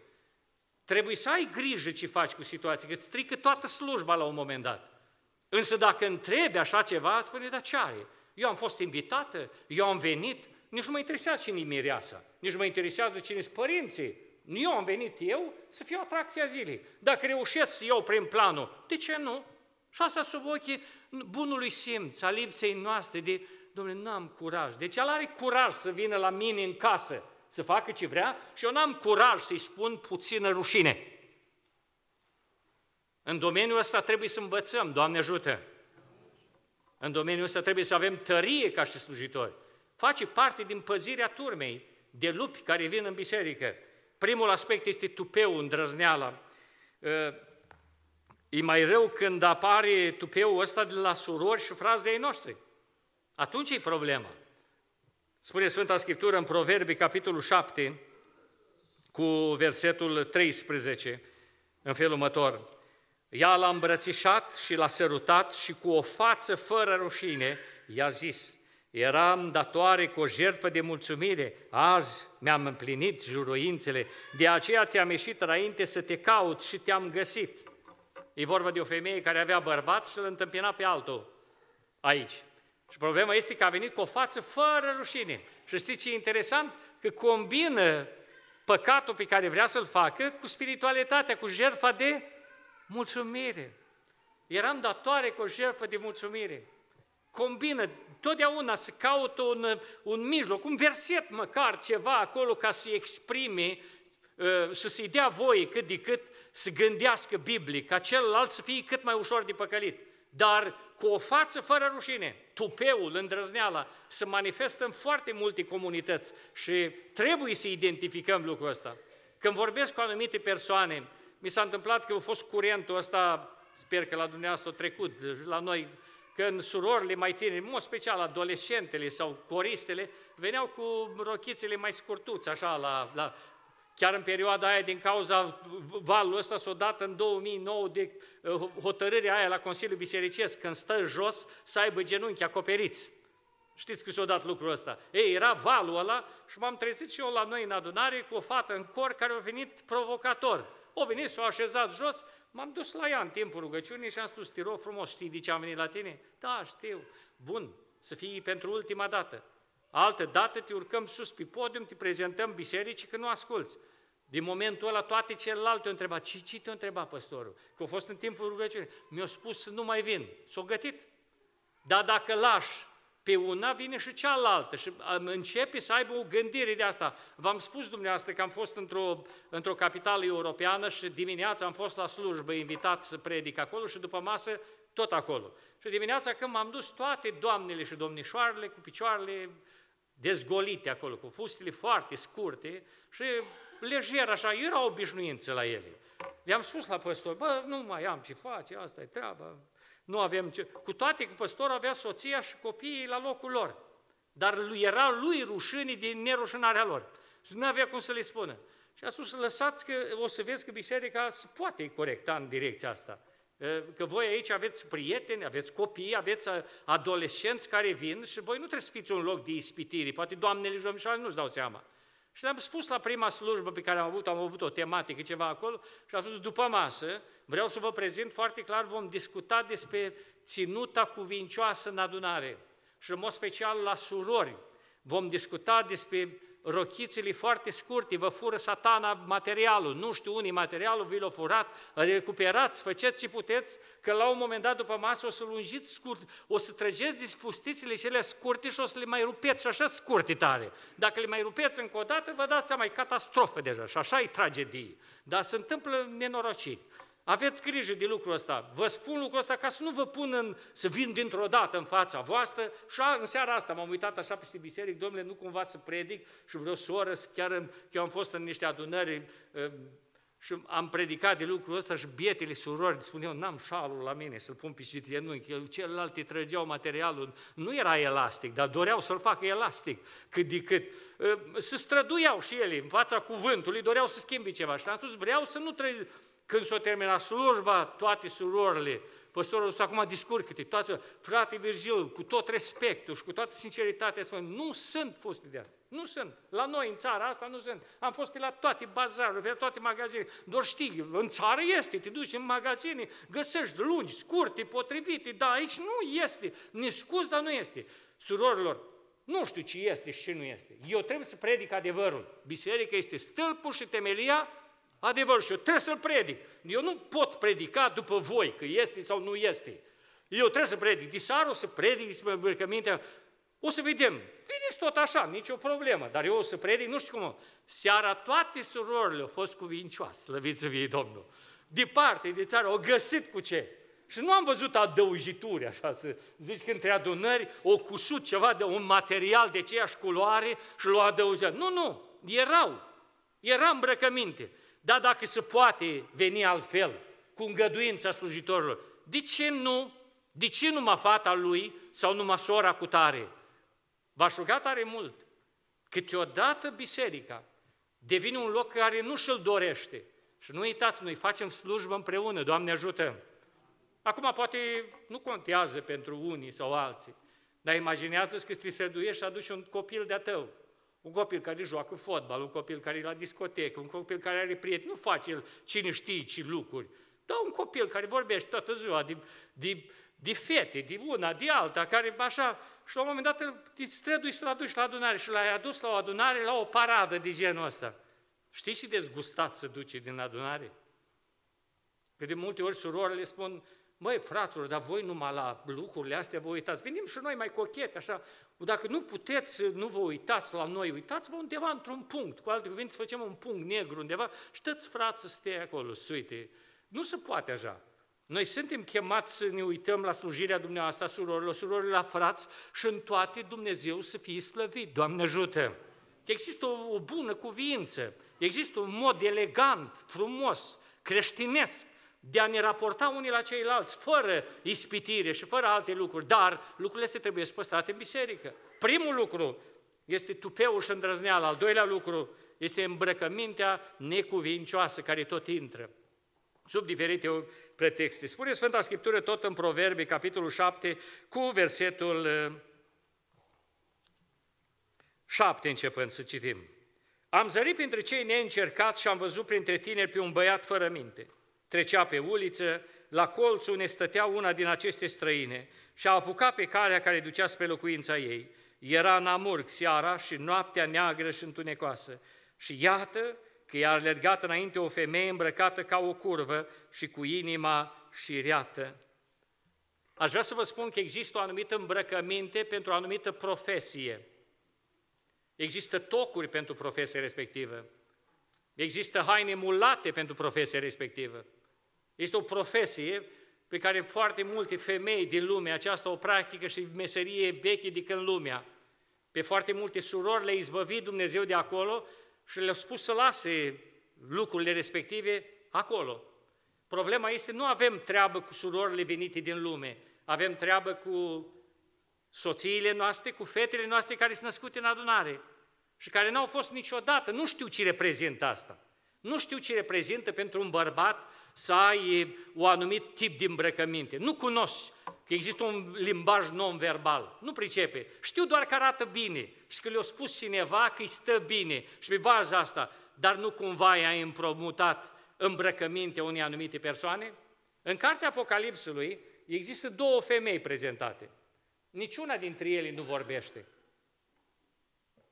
Trebuie să ai grijă ce faci cu situații, că strică toată slujba la un moment dat. Însă dacă întrebi așa ceva, spune, dar ce are? Eu am fost invitată, eu am venit, nici nu mă interesează cine-i mireasa, nici nu mă interesează cine-s părinții. Eu am venit eu să fiu atracția zilei. Dacă reușesc să iau prin planul, de ce nu? Și asta sub ochii bunului simț, a lipsei noastre de, dom'le, n-am curaj. Deci el are curaj să vină la mine în casă, să facă ce vrea și eu n-am curaj să-i spun puțină rușine. În domeniul ăsta trebuie să învățăm, Doamne ajută! În domeniul ăsta trebuie să avem tărie ca și slujitori. Face parte din păzirea turmei de lupi care vin în biserică. Primul aspect este tupeu, îndrăzneala. E mai rău când apare tupeul ăsta de la surori și frați de ai noștri. Atunci e problema. Spune Sfânta Scriptură în Proverbi, capitolul 7, cu versetul 13, în felul următor. Ea l-a îmbrățișat și l-a sărutat și cu o față fără rușine i-a zis: eram datoare cu o jertfă de mulțumire, azi mi-am împlinit juruințele, de aceea ți-am ieșit înainte să te caut și te-am găsit. E vorba de o femeie care avea bărbat și îl întâmpina pe altul aici. Și problema este că a venit cu o față fără rușine. Și știți ce e interesant? Că combină păcatul pe care vrea să-l facă cu spiritualitatea, cu jertfa de mulțumire. Eram datoare cu o jertfă de mulțumire. Combină, totdeauna să caută un mijloc, un verset măcar, ceva acolo ca să-i exprime, să se dea voie cât de cât să gândească biblic, ca celălalt să fie cât mai ușor de păcălit. Dar cu o față fără rușine, tupeul, îndrăzneala, se manifestă în foarte multe comunități și trebuie să identificăm lucrul ăsta. Când vorbesc cu anumite persoane, mi s-a întâmplat că a fost curentul ăsta, sper că la dumneavoastră a trecut, la noi, când surorile mai tineri, în mod special adolescentele sau coristele, veneau cu rochițele mai scurtuți, așa, chiar în perioada aia, din cauza valului ăsta, s-o dat în 2009 de hotărârea aia la Consiliul Bisericesc, când stă jos să aibă genunchi acoperiți. Știți că s-o dat lucrul ăsta. Ei, era valul ăla și m-am trezit și eu la noi în adunare cu o fată în cor care a venit provocator. O venit, s-o așezat jos, m-am dus la ea în timpul rugăciunii și am spus: te rog frumos, știi de ce am venit la tine? Da, știu. Bun, să fii pentru ultima dată. Altă dată te urcăm sus pe podium, te prezentăm bisericii că nu asculți. Din momentul ăla toate celelalte au întrebat. Ce te-a întrebat păstorul? Că a fost în timpul rugăciunii. Mi-a spus să nu mai vin. S-a gătit. Dar dacă lași pe una, vine și cealaltă. Și începe să aibă o gândire de asta. V-am spus dumneavoastră că am fost într-o capitală europeană și dimineața am fost la slujbă, invitat să predic acolo și după masă tot acolo. Și dimineața când m-am dus, toate doamnele și domnișoarele cu picioarele dezgolite acolo, cu fustele foarte scurte și lejer așa, era obișnuință la ele. I-am spus la păstor: bă, nu mai am ce face, asta e treaba, nu avem ce... Cu toate că păstorul avea soția și copiii la locul lor, dar era lui rușine din nerușinarea lor. Și nu avea cum să le spună. Și a spus: lăsați că o să vezi că biserica se poate corecta în direcția asta. Că voi aici aveți prieteni, aveți copii, aveți adolescenți care vin și voi nu trebuie să fiți un loc de ispitiri, poate doamnele și domnișoarele nu-și dau seama. Și le-am spus la prima slujbă pe care am avut o tematică, ceva acolo, și am spus: după masă, vreau să vă prezint foarte clar, vom discuta despre ținuta cuvincioasă în adunare și în mod special la surori. Vom discuta despre rochițele foarte scurte, vă fură satana materialul, nu știu unii materialul, vi l-a furat, recuperați, faceți ce puteți, că la un moment dat după masă o să lungiți scurt, o să trăgeți din fustițele cele scurte și o să le mai rupeți și așa scurte tare. Dacă le mai rupeți încă o dată, vă dați seama, e catastrofă deja și așa e tragedie. Dar se întâmplă nenorociri. Aveți grijă de lucrul ăsta. Vă spun lucrul ăsta ca să nu vă pun să vin dintr-o dată în fața voastră. Și în seara asta m-am uitat așa peste biserică, domnule, nu cumva să predic. Și vreo soră, chiar eu am fost în niște adunări și am predicat de lucrul ăsta și bietele surori spuneau: n-am șalul la mine să-l pun pe genunchi. Celelalte trăgeau materialul, nu era elastic, dar doreau să-l facă elastic cât de cât. Se străduiau și ele în fața cuvântului, doreau să schimbi ceva. Și am spus: vreau să nu trăiesc. Când s-o termina slujba, toate surorile, păstorul s-a acum discurcă-te, toată, frate Virgil, cu tot respectul și cu toată sinceritatea, spune: nu sunt fuste de astea, nu sunt. La noi, în țara asta, nu sunt. Am fost pe la toate bazarurile, pe la toate magazinele. Doar știi, în țară este, te duci în magazine, găsești lungi, scurte, potrivite, dar aici nu este. Ne scuz, dar nu este. Surorilor, nu știu ce este și ce nu este. Eu trebuie să predic adevărul. Biserica este stâlpul și temelia adevărul și eu trebuie să-l predic. Eu nu pot predica după voi, că este sau nu este. Eu trebuie să predic. Diseară o să predic despre îmbrăcămintea. O să vedem. Veniți tot așa, nicio problemă. Dar eu o să predic, nu știu cum. Seara toate surorile au fost cuvincioase, slăviți-o vie Domnul. Departe de țară, au găsit cu ce. Și nu am văzut adăugituri, așa să zici, că între adunări o cusut ceva de un material de aceeași culoare și l-o adăugit. Nu, nu, era îmbrăcăminte. Dar dacă se poate veni altfel, cu îngăduința slujitorilor, de ce nu? De ce numai fata lui sau numai sora cu tare? V-aș ruga tare mult. Câteodată biserica devine un loc care nu și-l dorește. Și nu uitați, noi facem slujbă împreună, Doamne ajută! Acum poate nu contează pentru unii sau alții, dar imaginează-ți că îți trisăduiești și aduci un copil de-a tău, un copil care joacă fotbal, un copil care e la discotecă, un copil care are prieteni, nu face el cine știe ce lucruri, dar un copil care vorbește toată ziua de fete, de una, de alta, care așa, și la un moment dat te strădui să-l aduci la adunare și l-ai adus la o adunare, la o paradă de genul ăsta. Știi ce dezgustat se duce din adunare? Că de multe ori surorile spun: măi, fraților, dar voi numai la lucrurile astea vă uitați. Venim și noi mai cochete, așa. Dacă nu puteți să nu vă uitați la noi, uitați-vă undeva într-un punct. Cu alte cuvinte, facem un punct negru undeva și tăți frați să stea acolo, să uite. Nu se poate așa. Noi suntem chemați să ne uităm la slujirea dumneavoastră, surorilor, surorile la frați și în toate Dumnezeu să fie slăvit. Doamne ajută! Există o bună cuviință, există un mod elegant, frumos, creștinesc, de a ne raporta unii la ceilalți, fără ispitire și fără alte lucruri, dar lucrurile astea trebuie păstrate în biserică. Primul lucru este tupeul și îndrăzneala, al doilea lucru este îmbrăcămintea necuvincioasă care tot intră sub diferite pretexte. Spune Sfânta Scriptură tot în Proverbe, capitolul 7, cu versetul 7 începând să citim. Am zărit printre cei neîncercați și am văzut printre tineri pe un băiat fără minte. Trecea pe uliță, la colțul ne stătea una din aceste străine și a apucat pe calea care ducea spre locuința ei. Era în amurg seara și noaptea neagră și întunecoasă. Și iată că i-a alergat înainte o femeie îmbrăcată ca o curvă și cu inima șiriată. Aș vrea să vă spun că există o anumită îmbrăcăminte pentru o anumită profesie. Există tocuri pentru profesie respectivă. Există haine mulate pentru profesia respectivă. Este o profesie pe care foarte multe femei din lumea aceasta o practică și meserie veche de când lumea. Pe foarte multe surori le-a izbăvit Dumnezeu de acolo și le-a spus să lase lucrurile respective acolo. Problema este, nu avem treabă cu surorile venite din lume, avem treabă cu soțiile noastre, cu fetele noastre care sunt născute în adunare și care n-au fost niciodată, nu știu ce reprezintă asta. Nu știu ce reprezintă pentru un bărbat să ai un anumit tip de îmbrăcăminte. Nu cunosc că există un limbaj non-verbal, nu pricepe. Știu doar că arată bine și că le-a spus cineva că îi stă bine și pe baza asta, dar nu cumva i-a împrumutat îmbrăcămintea unei anumite persoane? În cartea Apocalipsului există două femei prezentate. Niciuna dintre ele nu vorbește.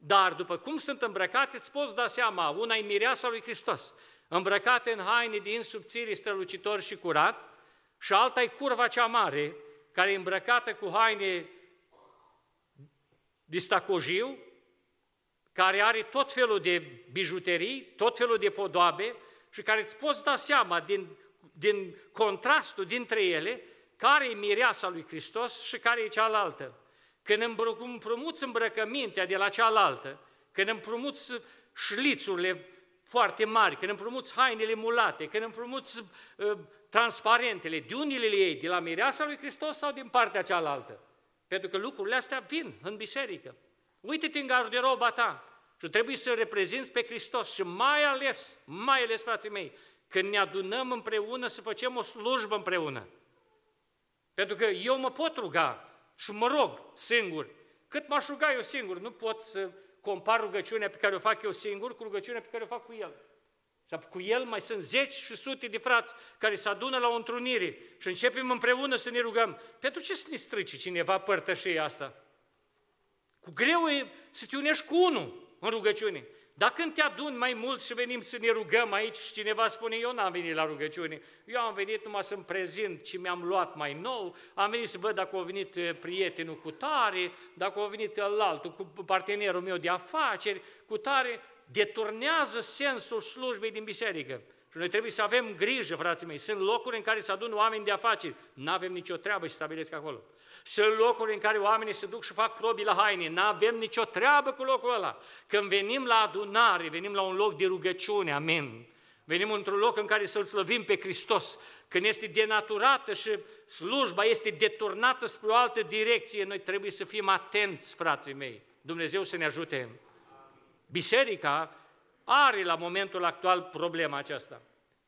Dar după cum sunt îmbrăcate, îți poți da seama, una e mireasa lui Hristos, îmbrăcate în haine de insubțiri, strălucitor și curat, și alta e curva cea mare, care e îmbrăcată cu haine de stacojiu, care are tot felul de bijuterii, tot felul de podoabe, și care îți poți da seama din contrastul dintre ele, care e mireasa lui Hristos și care e cealaltă. Când împrumuți îmbrăcămintea de la cealaltă, când împrumuți șlițurile foarte mari, când împrumuți hainele mulate, când împrumuți transparentele, diunilele ei, de la mireasa lui Hristos sau din partea cealaltă? Pentru că lucrurile astea vin în biserică. Uite-te în garderoba ta și trebuie să reprezinți pe Hristos și mai ales, frații mei, când ne adunăm împreună să facem o slujbă împreună. Pentru că eu mă pot ruga și mă rog singur. Cât m-aș ruga eu singur, nu pot să compar rugăciunea pe care o fac eu singur cu rugăciunea pe care o fac cu el. Și cu el mai sunt zeci și sute de frați care se adună la o întrunire și începem împreună să ne rugăm. Pentru ce să ne strice cineva părtășia asta? Cu greu e să te unești cu unul în rugăciune. Dar când te aduni mai mult și venim să ne rugăm aici și cineva spune: eu n-am venit la rugăciune, eu am venit numai să-mi prezint ce mi-am luat mai nou, am venit să văd dacă a venit prietenul cu tare, dacă a venit altul, cu partenerul meu de afaceri, cu tare, deturnează sensul slujbei din biserică. Și noi trebuie să avem grijă, frații mei. Sunt locuri în care se adună oameni de afaceri. N-avem nicio treabă și stabilesc acolo. Sunt locuri în care oamenii se duc și fac probii la haine. N-avem nicio treabă cu locul ăla. Când venim la adunare, venim la un loc de rugăciune, amen. Venim într-un loc în care să-L slăvim pe Hristos. Când este denaturată și slujba este deturnată spre o altă direcție, noi trebuie să fim atenți, frații mei. Dumnezeu să ne ajute. Biserica are la momentul actual problema aceasta.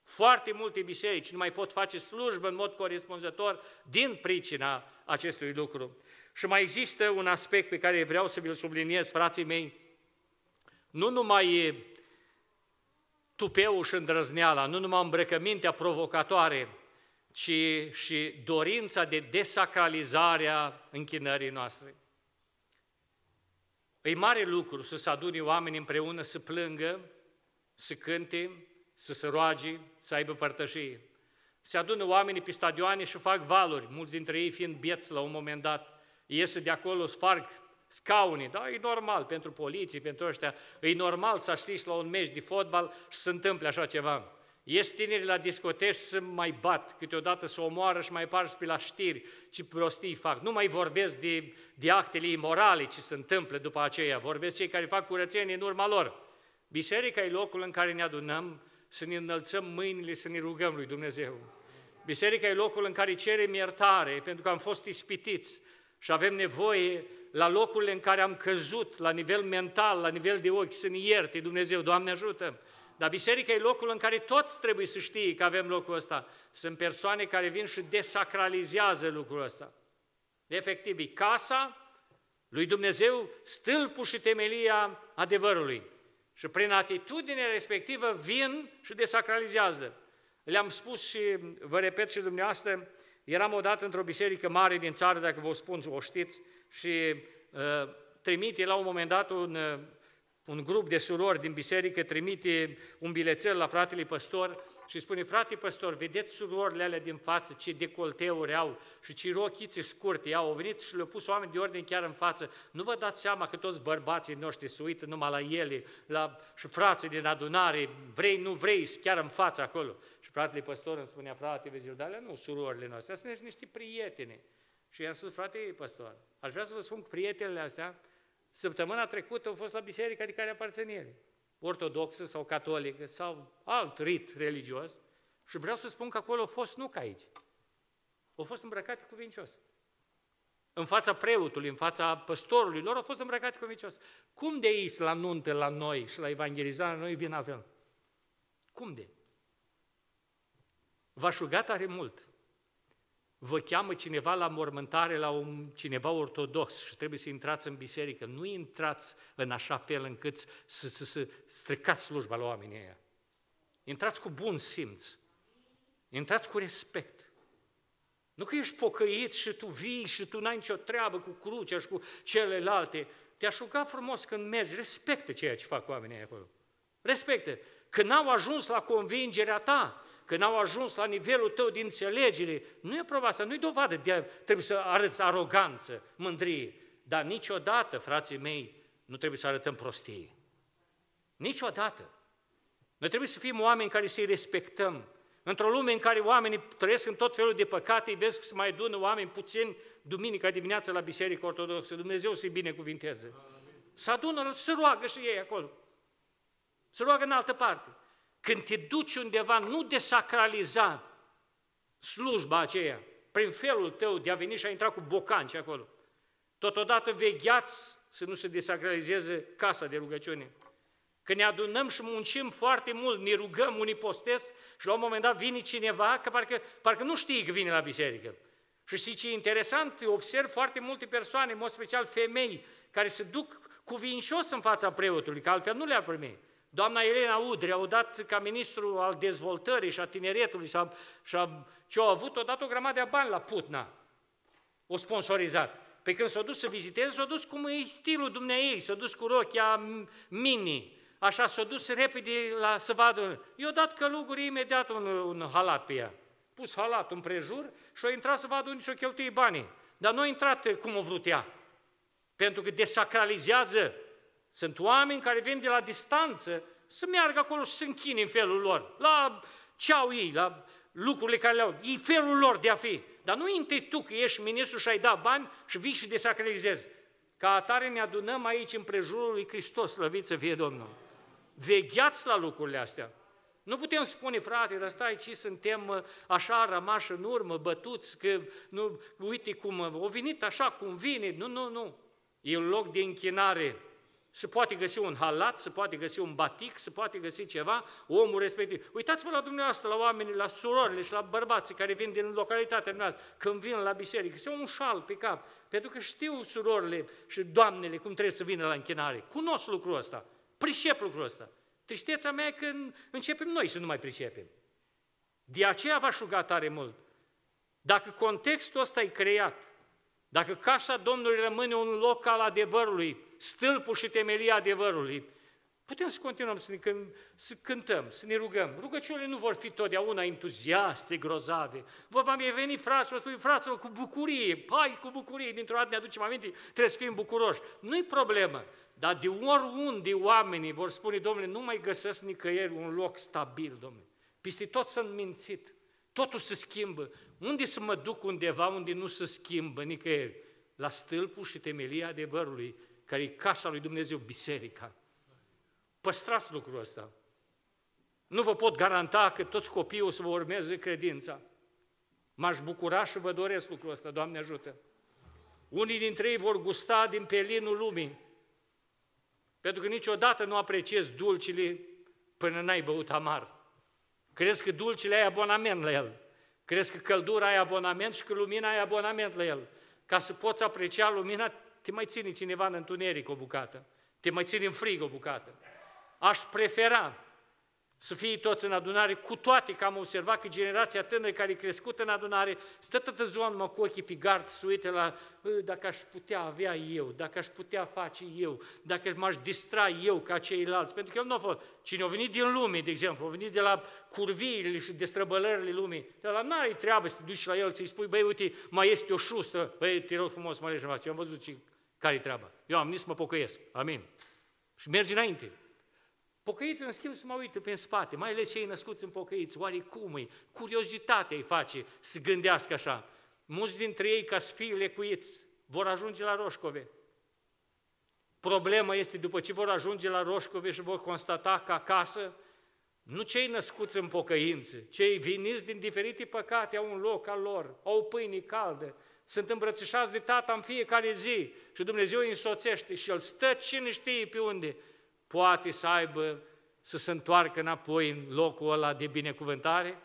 Foarte multe biserici nu mai pot face slujbă în mod corespunzător din pricina acestui lucru. Și mai există un aspect pe care vreau să vi-l subliniez, frații mei. Nu numai tupeul și îndrăzneala, nu numai îmbrăcămintea provocatoare, ci și dorința de desacralizare a închinării noastre. E mare lucru să se adune oameni împreună, să plângă, să cânte, să se roage, să aibă părtășie. Se adună oamenii pe stadioane și fac valuri, mulți dintre ei fiind bieți la un moment dat, iese de acolo, sparg scaune, da, e normal pentru poliție, pentru ăștia, e normal să asisti la un meci de fotbal și se întâmple așa ceva. Ies tineri la discoteci să mai bat, câteodată se omoară și mai par pe la știri ce prostii fac. Nu mai vorbesc de actele imorale ce se întâmplă după aceea, vorbesc cei care fac curățenie în urma lor. Biserica e locul în care ne adunăm, să ne înălțăm mâinile, să ne rugăm lui Dumnezeu. Biserica e locul în care cerem iertare, pentru că am fost ispitiți și avem nevoie la locurile în care am căzut, la nivel mental, la nivel de ochi, să ne ierte Dumnezeu, Doamne ajută! Dar biserica e locul în care toți trebuie să știe că avem locul ăsta. Sunt persoane care vin și desacralizează lucrul ăsta. Efectiv, e casa lui Dumnezeu, stâlpul și temelia adevărului. Și prin atitudinea respectivă vin și desacralizează. Le-am spus și vă repet și dumneavoastră, eram odată într-o biserică mare din țară, dacă vă spun, o știți, și trimite la un moment dat un grup de surori din biserică trimite un bilețel la fratele păstor și spune, frate păstor, vedeți surorile alea din față, ce decolteuri au și ce rochițe scurte au, au venit și le-au pus oameni de ordine chiar în față. Nu vă dați seama că toți bărbații noștri se uită numai la ele, și frații din adunare, vrei, nu vrei, chiar în față acolo. Și fratele păstor îmi spunea, frate Virgil, dar alea nu surorile noastre, astea sunt niște prietene. Și i-am spus, frate păstor, aș vrea să vă spun că prietenele astea, săptămâna trecută au fost la biserica de care aparțin ele, ortodoxă sau catolică sau alt rit religios, și vreau să spun că acolo au fost, nu ca aici, au fost îmbrăcate cuvincios. În fața preotului, în fața păstorului lor, au fost îmbrăcate cuvincios. Cum de ei la nuntă la noi și la evanghelizare la noi vin altfel? Cum de? V-aș ruga tare mult. Vă cheamă cineva la mormântare, la cineva ortodox și trebuie să intrați în biserică. Nu intrați în așa fel încât să stricați slujba la oamenii aia. Intrați cu bun simț. Intrați cu respect. Nu că ești pocăit și tu vii și tu n-ai nicio treabă cu crucea și cu celelalte. Te-aș ruga frumos când mergi, respectă ceea ce fac oamenii aia acolo. Respectă. Că n-au ajuns la convingerea ta, când au ajuns la nivelul tău de înțelegere, nu e proba asta, nu-i dovadă de trebuie să arăți aroganță, mândrie, dar niciodată, frații mei, nu trebuie să arătăm prostie. Niciodată. Noi trebuie să fim oameni care să-i respectăm. Într-o lume în care oamenii trăiesc în tot felul de păcate, îi vezi că se mai adună oameni puțini duminica dimineața la Biserica Ortodoxă, Dumnezeu să-i binecuvinteze. Să adună, să roagă și ei acolo. Să roagă în altă parte. Când te duci undeva, nu desacraliza slujba aceea, prin felul tău de a veni și a intra cu bocanci acolo. Totodată vegheați să nu se desacralizeze casa de rugăciune. Când ne adunăm și muncim foarte mult, ne rugăm, unii postez și la un moment dat vine cineva, că parcă nu știe că vine la biserică. Și știi ce e interesant? Observ foarte multe persoane, în mod special femei, care se duc cuvincios în fața preotului, că altfel nu le-ar primi. Doamna Elena Udrea a dat ca ministru al dezvoltării și a tineretului și a avut odată o grămadă de bani la Putna. O sponsorizat. Pe când s-a dus să viziteze, s-a dus cum e stilul dumneaei, s-a dus cu rochia mini, așa s-a dus repede să vadă. I-a dat călugurii imediat un halat pe ea. Pus halat împrejur și a intrat să vadă unde și-o cheltuie banii. Dar nu a intrat cum o vrut ea. Pentru că desacralizează. Sunt oameni care vin de la distanță să meargă acolo și să închine în felul lor, la ce au ei, la lucrurile care le-au, e felul lor de a fi. Dar nu intri tu că ești ministru și ai dat bani și vii și desacralizezi. Ca atare ne adunăm aici în prejurul lui Hristos, slăvit să fie Domnul. Vegheați la lucrurile astea. Nu putem spune, frate, dar stai, ci suntem așa rămași în urmă, bătuți, că nu, uite cum a venit așa, cum vine. Nu, nu, nu. E un loc de închinare. Se poate găsi un halat, se poate găsi un batic, se poate găsi ceva, omul respectiv. Uitați-vă la dumneavoastră, la oamenii, la surorile și la bărbații care vin din localitatea noastră, când vin la biserică, se iau un șal pe cap, pentru că știu surorile și doamnele cum trebuie să vină la închinare. Cunosc lucrul ăsta, pricep lucrul ăsta. Tristețea mea e că începem noi să nu mai pricepem. De aceea v-aș ruga tare mult. Dacă contextul ăsta e creat, dacă casa Domnului rămâne un loc al adevărului, stâlpul și temelia adevărului, putem să continuăm să cântăm, să ne rugăm. Rugăciunile nu vor fi totdeauna entuziaste, grozave. Vă va veni, fraților, spune, fraților, cu bucurie, hai cu bucurie, dintr-o dată ne aducem aminte, trebuie să fim bucuroși. Nu-i problemă, dar de oriunde oamenii vor spune, domnule, nu mai găsesc nicăieri un loc stabil, domnule. Peste tot sunt mințit, totul se schimbă. Unde să mă duc undeva unde nu se schimbă nicăieri? La stâlpul și temelia adevărului, care e casa lui Dumnezeu, biserica. Păstrați lucrul ăsta. Nu vă pot garanta că toți copiii o să vă urmeze credința. M-aș bucura și vă doresc lucrul ăsta, Doamne ajută. Unii dintre ei vor gusta din pelinul lumii, pentru că niciodată nu apreciezi dulcile până n-ai băut amar. Crezi că dulcile ai abonament la el, crezi că căldura ai abonament și că lumina ai abonament la el. Ca să poți aprecia lumina, te mai ține cineva în întuneric o bucată, te mai ține în frig o bucată. Aș prefera să fie toți în adunare, cu toate că am observat că generația tânără care e crescută în adunare stă toată ziua numai cu ochii pe gard, se uită la dacă aș putea avea eu, dacă aș putea face eu, dacă m-aș distra eu ca ceilalți, pentru că eu nu a fost. Cine a venit din lume, de exemplu, a venit de la curviile și destrăbălările lumii, de la n-are treabă să te duci la el, să-i spui, băi, uite, mai este o șustră, băi, te rog frumos, mă alegi în față. Eu am văzut care-i treaba. Eu am venit să mă pocăiesc, amin. Și mergi înainte. Pocăiți, în schimb, să mă uită pe spate, mai ales cei născuți în pocăiți, oare cum îi? Curiozitatea îi face să gândească așa. Mulți dintre ei, ca să fie lecuiți, vor ajunge la Roșcove. Problema este, după ce vor ajunge la Roșcove și vor constata că acasă, nu cei născuți în pocăință, cei veniți din diferite păcate au un loc al lor, au pâine caldă, sunt îmbrățișați de tata în fiecare zi și Dumnezeu îi însoțește și el stă cine știe pe unde, poate să aibă, să se întoarcă înapoi în locul ăla de binecuvântare?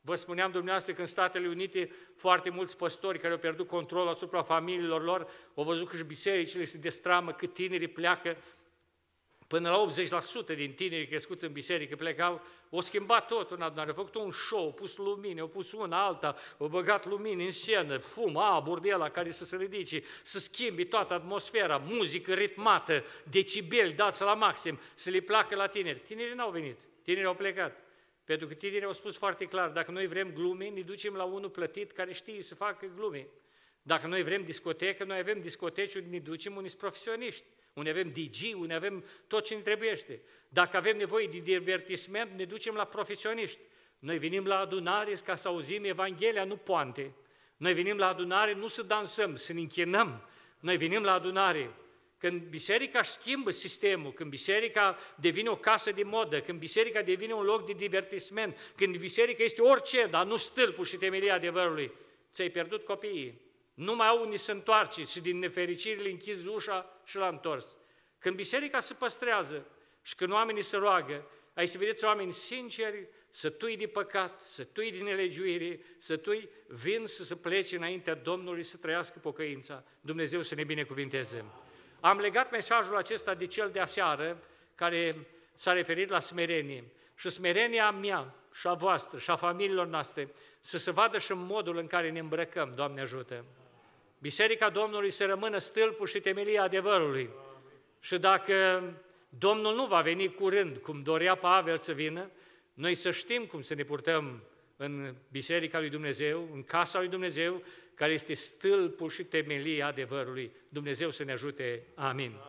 Vă spuneam dumneavoastră că în Statele Unite foarte mulți păstori care au pierdut controlul asupra familiilor lor, au văzut că și bisericile se destramă, cât tinerii pleacă, până la 80% din tinerii crescuți în biserică plecau, au schimbat totul în adunare, au făcut un show, au pus lumini, au pus una alta, au băgat lumini în scenă, fum, abur de ăla care să se ridice, să schimbi toată atmosfera, muzică ritmată, decibeli dați la maxim, să le placă la tineri. Tinerii n-au venit, tinerii au plecat. Pentru că tinerii au spus foarte clar, dacă noi vrem glume, ne ducem la unul plătit care știe să facă glume. Dacă noi vrem discotecă, noi avem discoteci unde ne ducem, unii sunt profesioniști. Unde avem DJ, unde avem tot ce ne trebuiește. Dacă avem nevoie de divertisment, ne ducem la profesioniști. Noi venim la adunare ca să auzim Evanghelia, nu poante. Noi venim la adunare nu să dansăm, să ne închinăm. Noi venim la adunare. Când biserica își schimbă sistemul, când biserica devine o casă de modă, când biserica devine un loc de divertisment, când biserica este orice, dar nu stâlpul și temelia adevărului, ți-ai pierdut copiii. Nu mai au unde să întoarce și din nefericire le închizi ușa și l-a întors. Când biserica se păstrează și când oamenii se roagă, ai să vedeți oameni sinceri, sătui de păcat, sătui de nelegiuire, sătui, vin să se plece înaintea Domnului, să trăiască pocăința. Dumnezeu să ne binecuvinteze. Am legat mesajul acesta de cel de aseară, care s-a referit la smerenie. Și smerenia mea și a voastră și a familiilor noastre să se vadă și în modul în care ne îmbrăcăm, Doamne ajută! Biserica Domnului să rămână stâlpul și temelia adevărului. Și dacă Domnul nu va veni curând, cum dorea Pavel să vină, noi să știm cum să ne purtăm în biserica lui Dumnezeu, în casa lui Dumnezeu, care este stâlpul și temelia adevărului. Dumnezeu să ne ajute. Amin.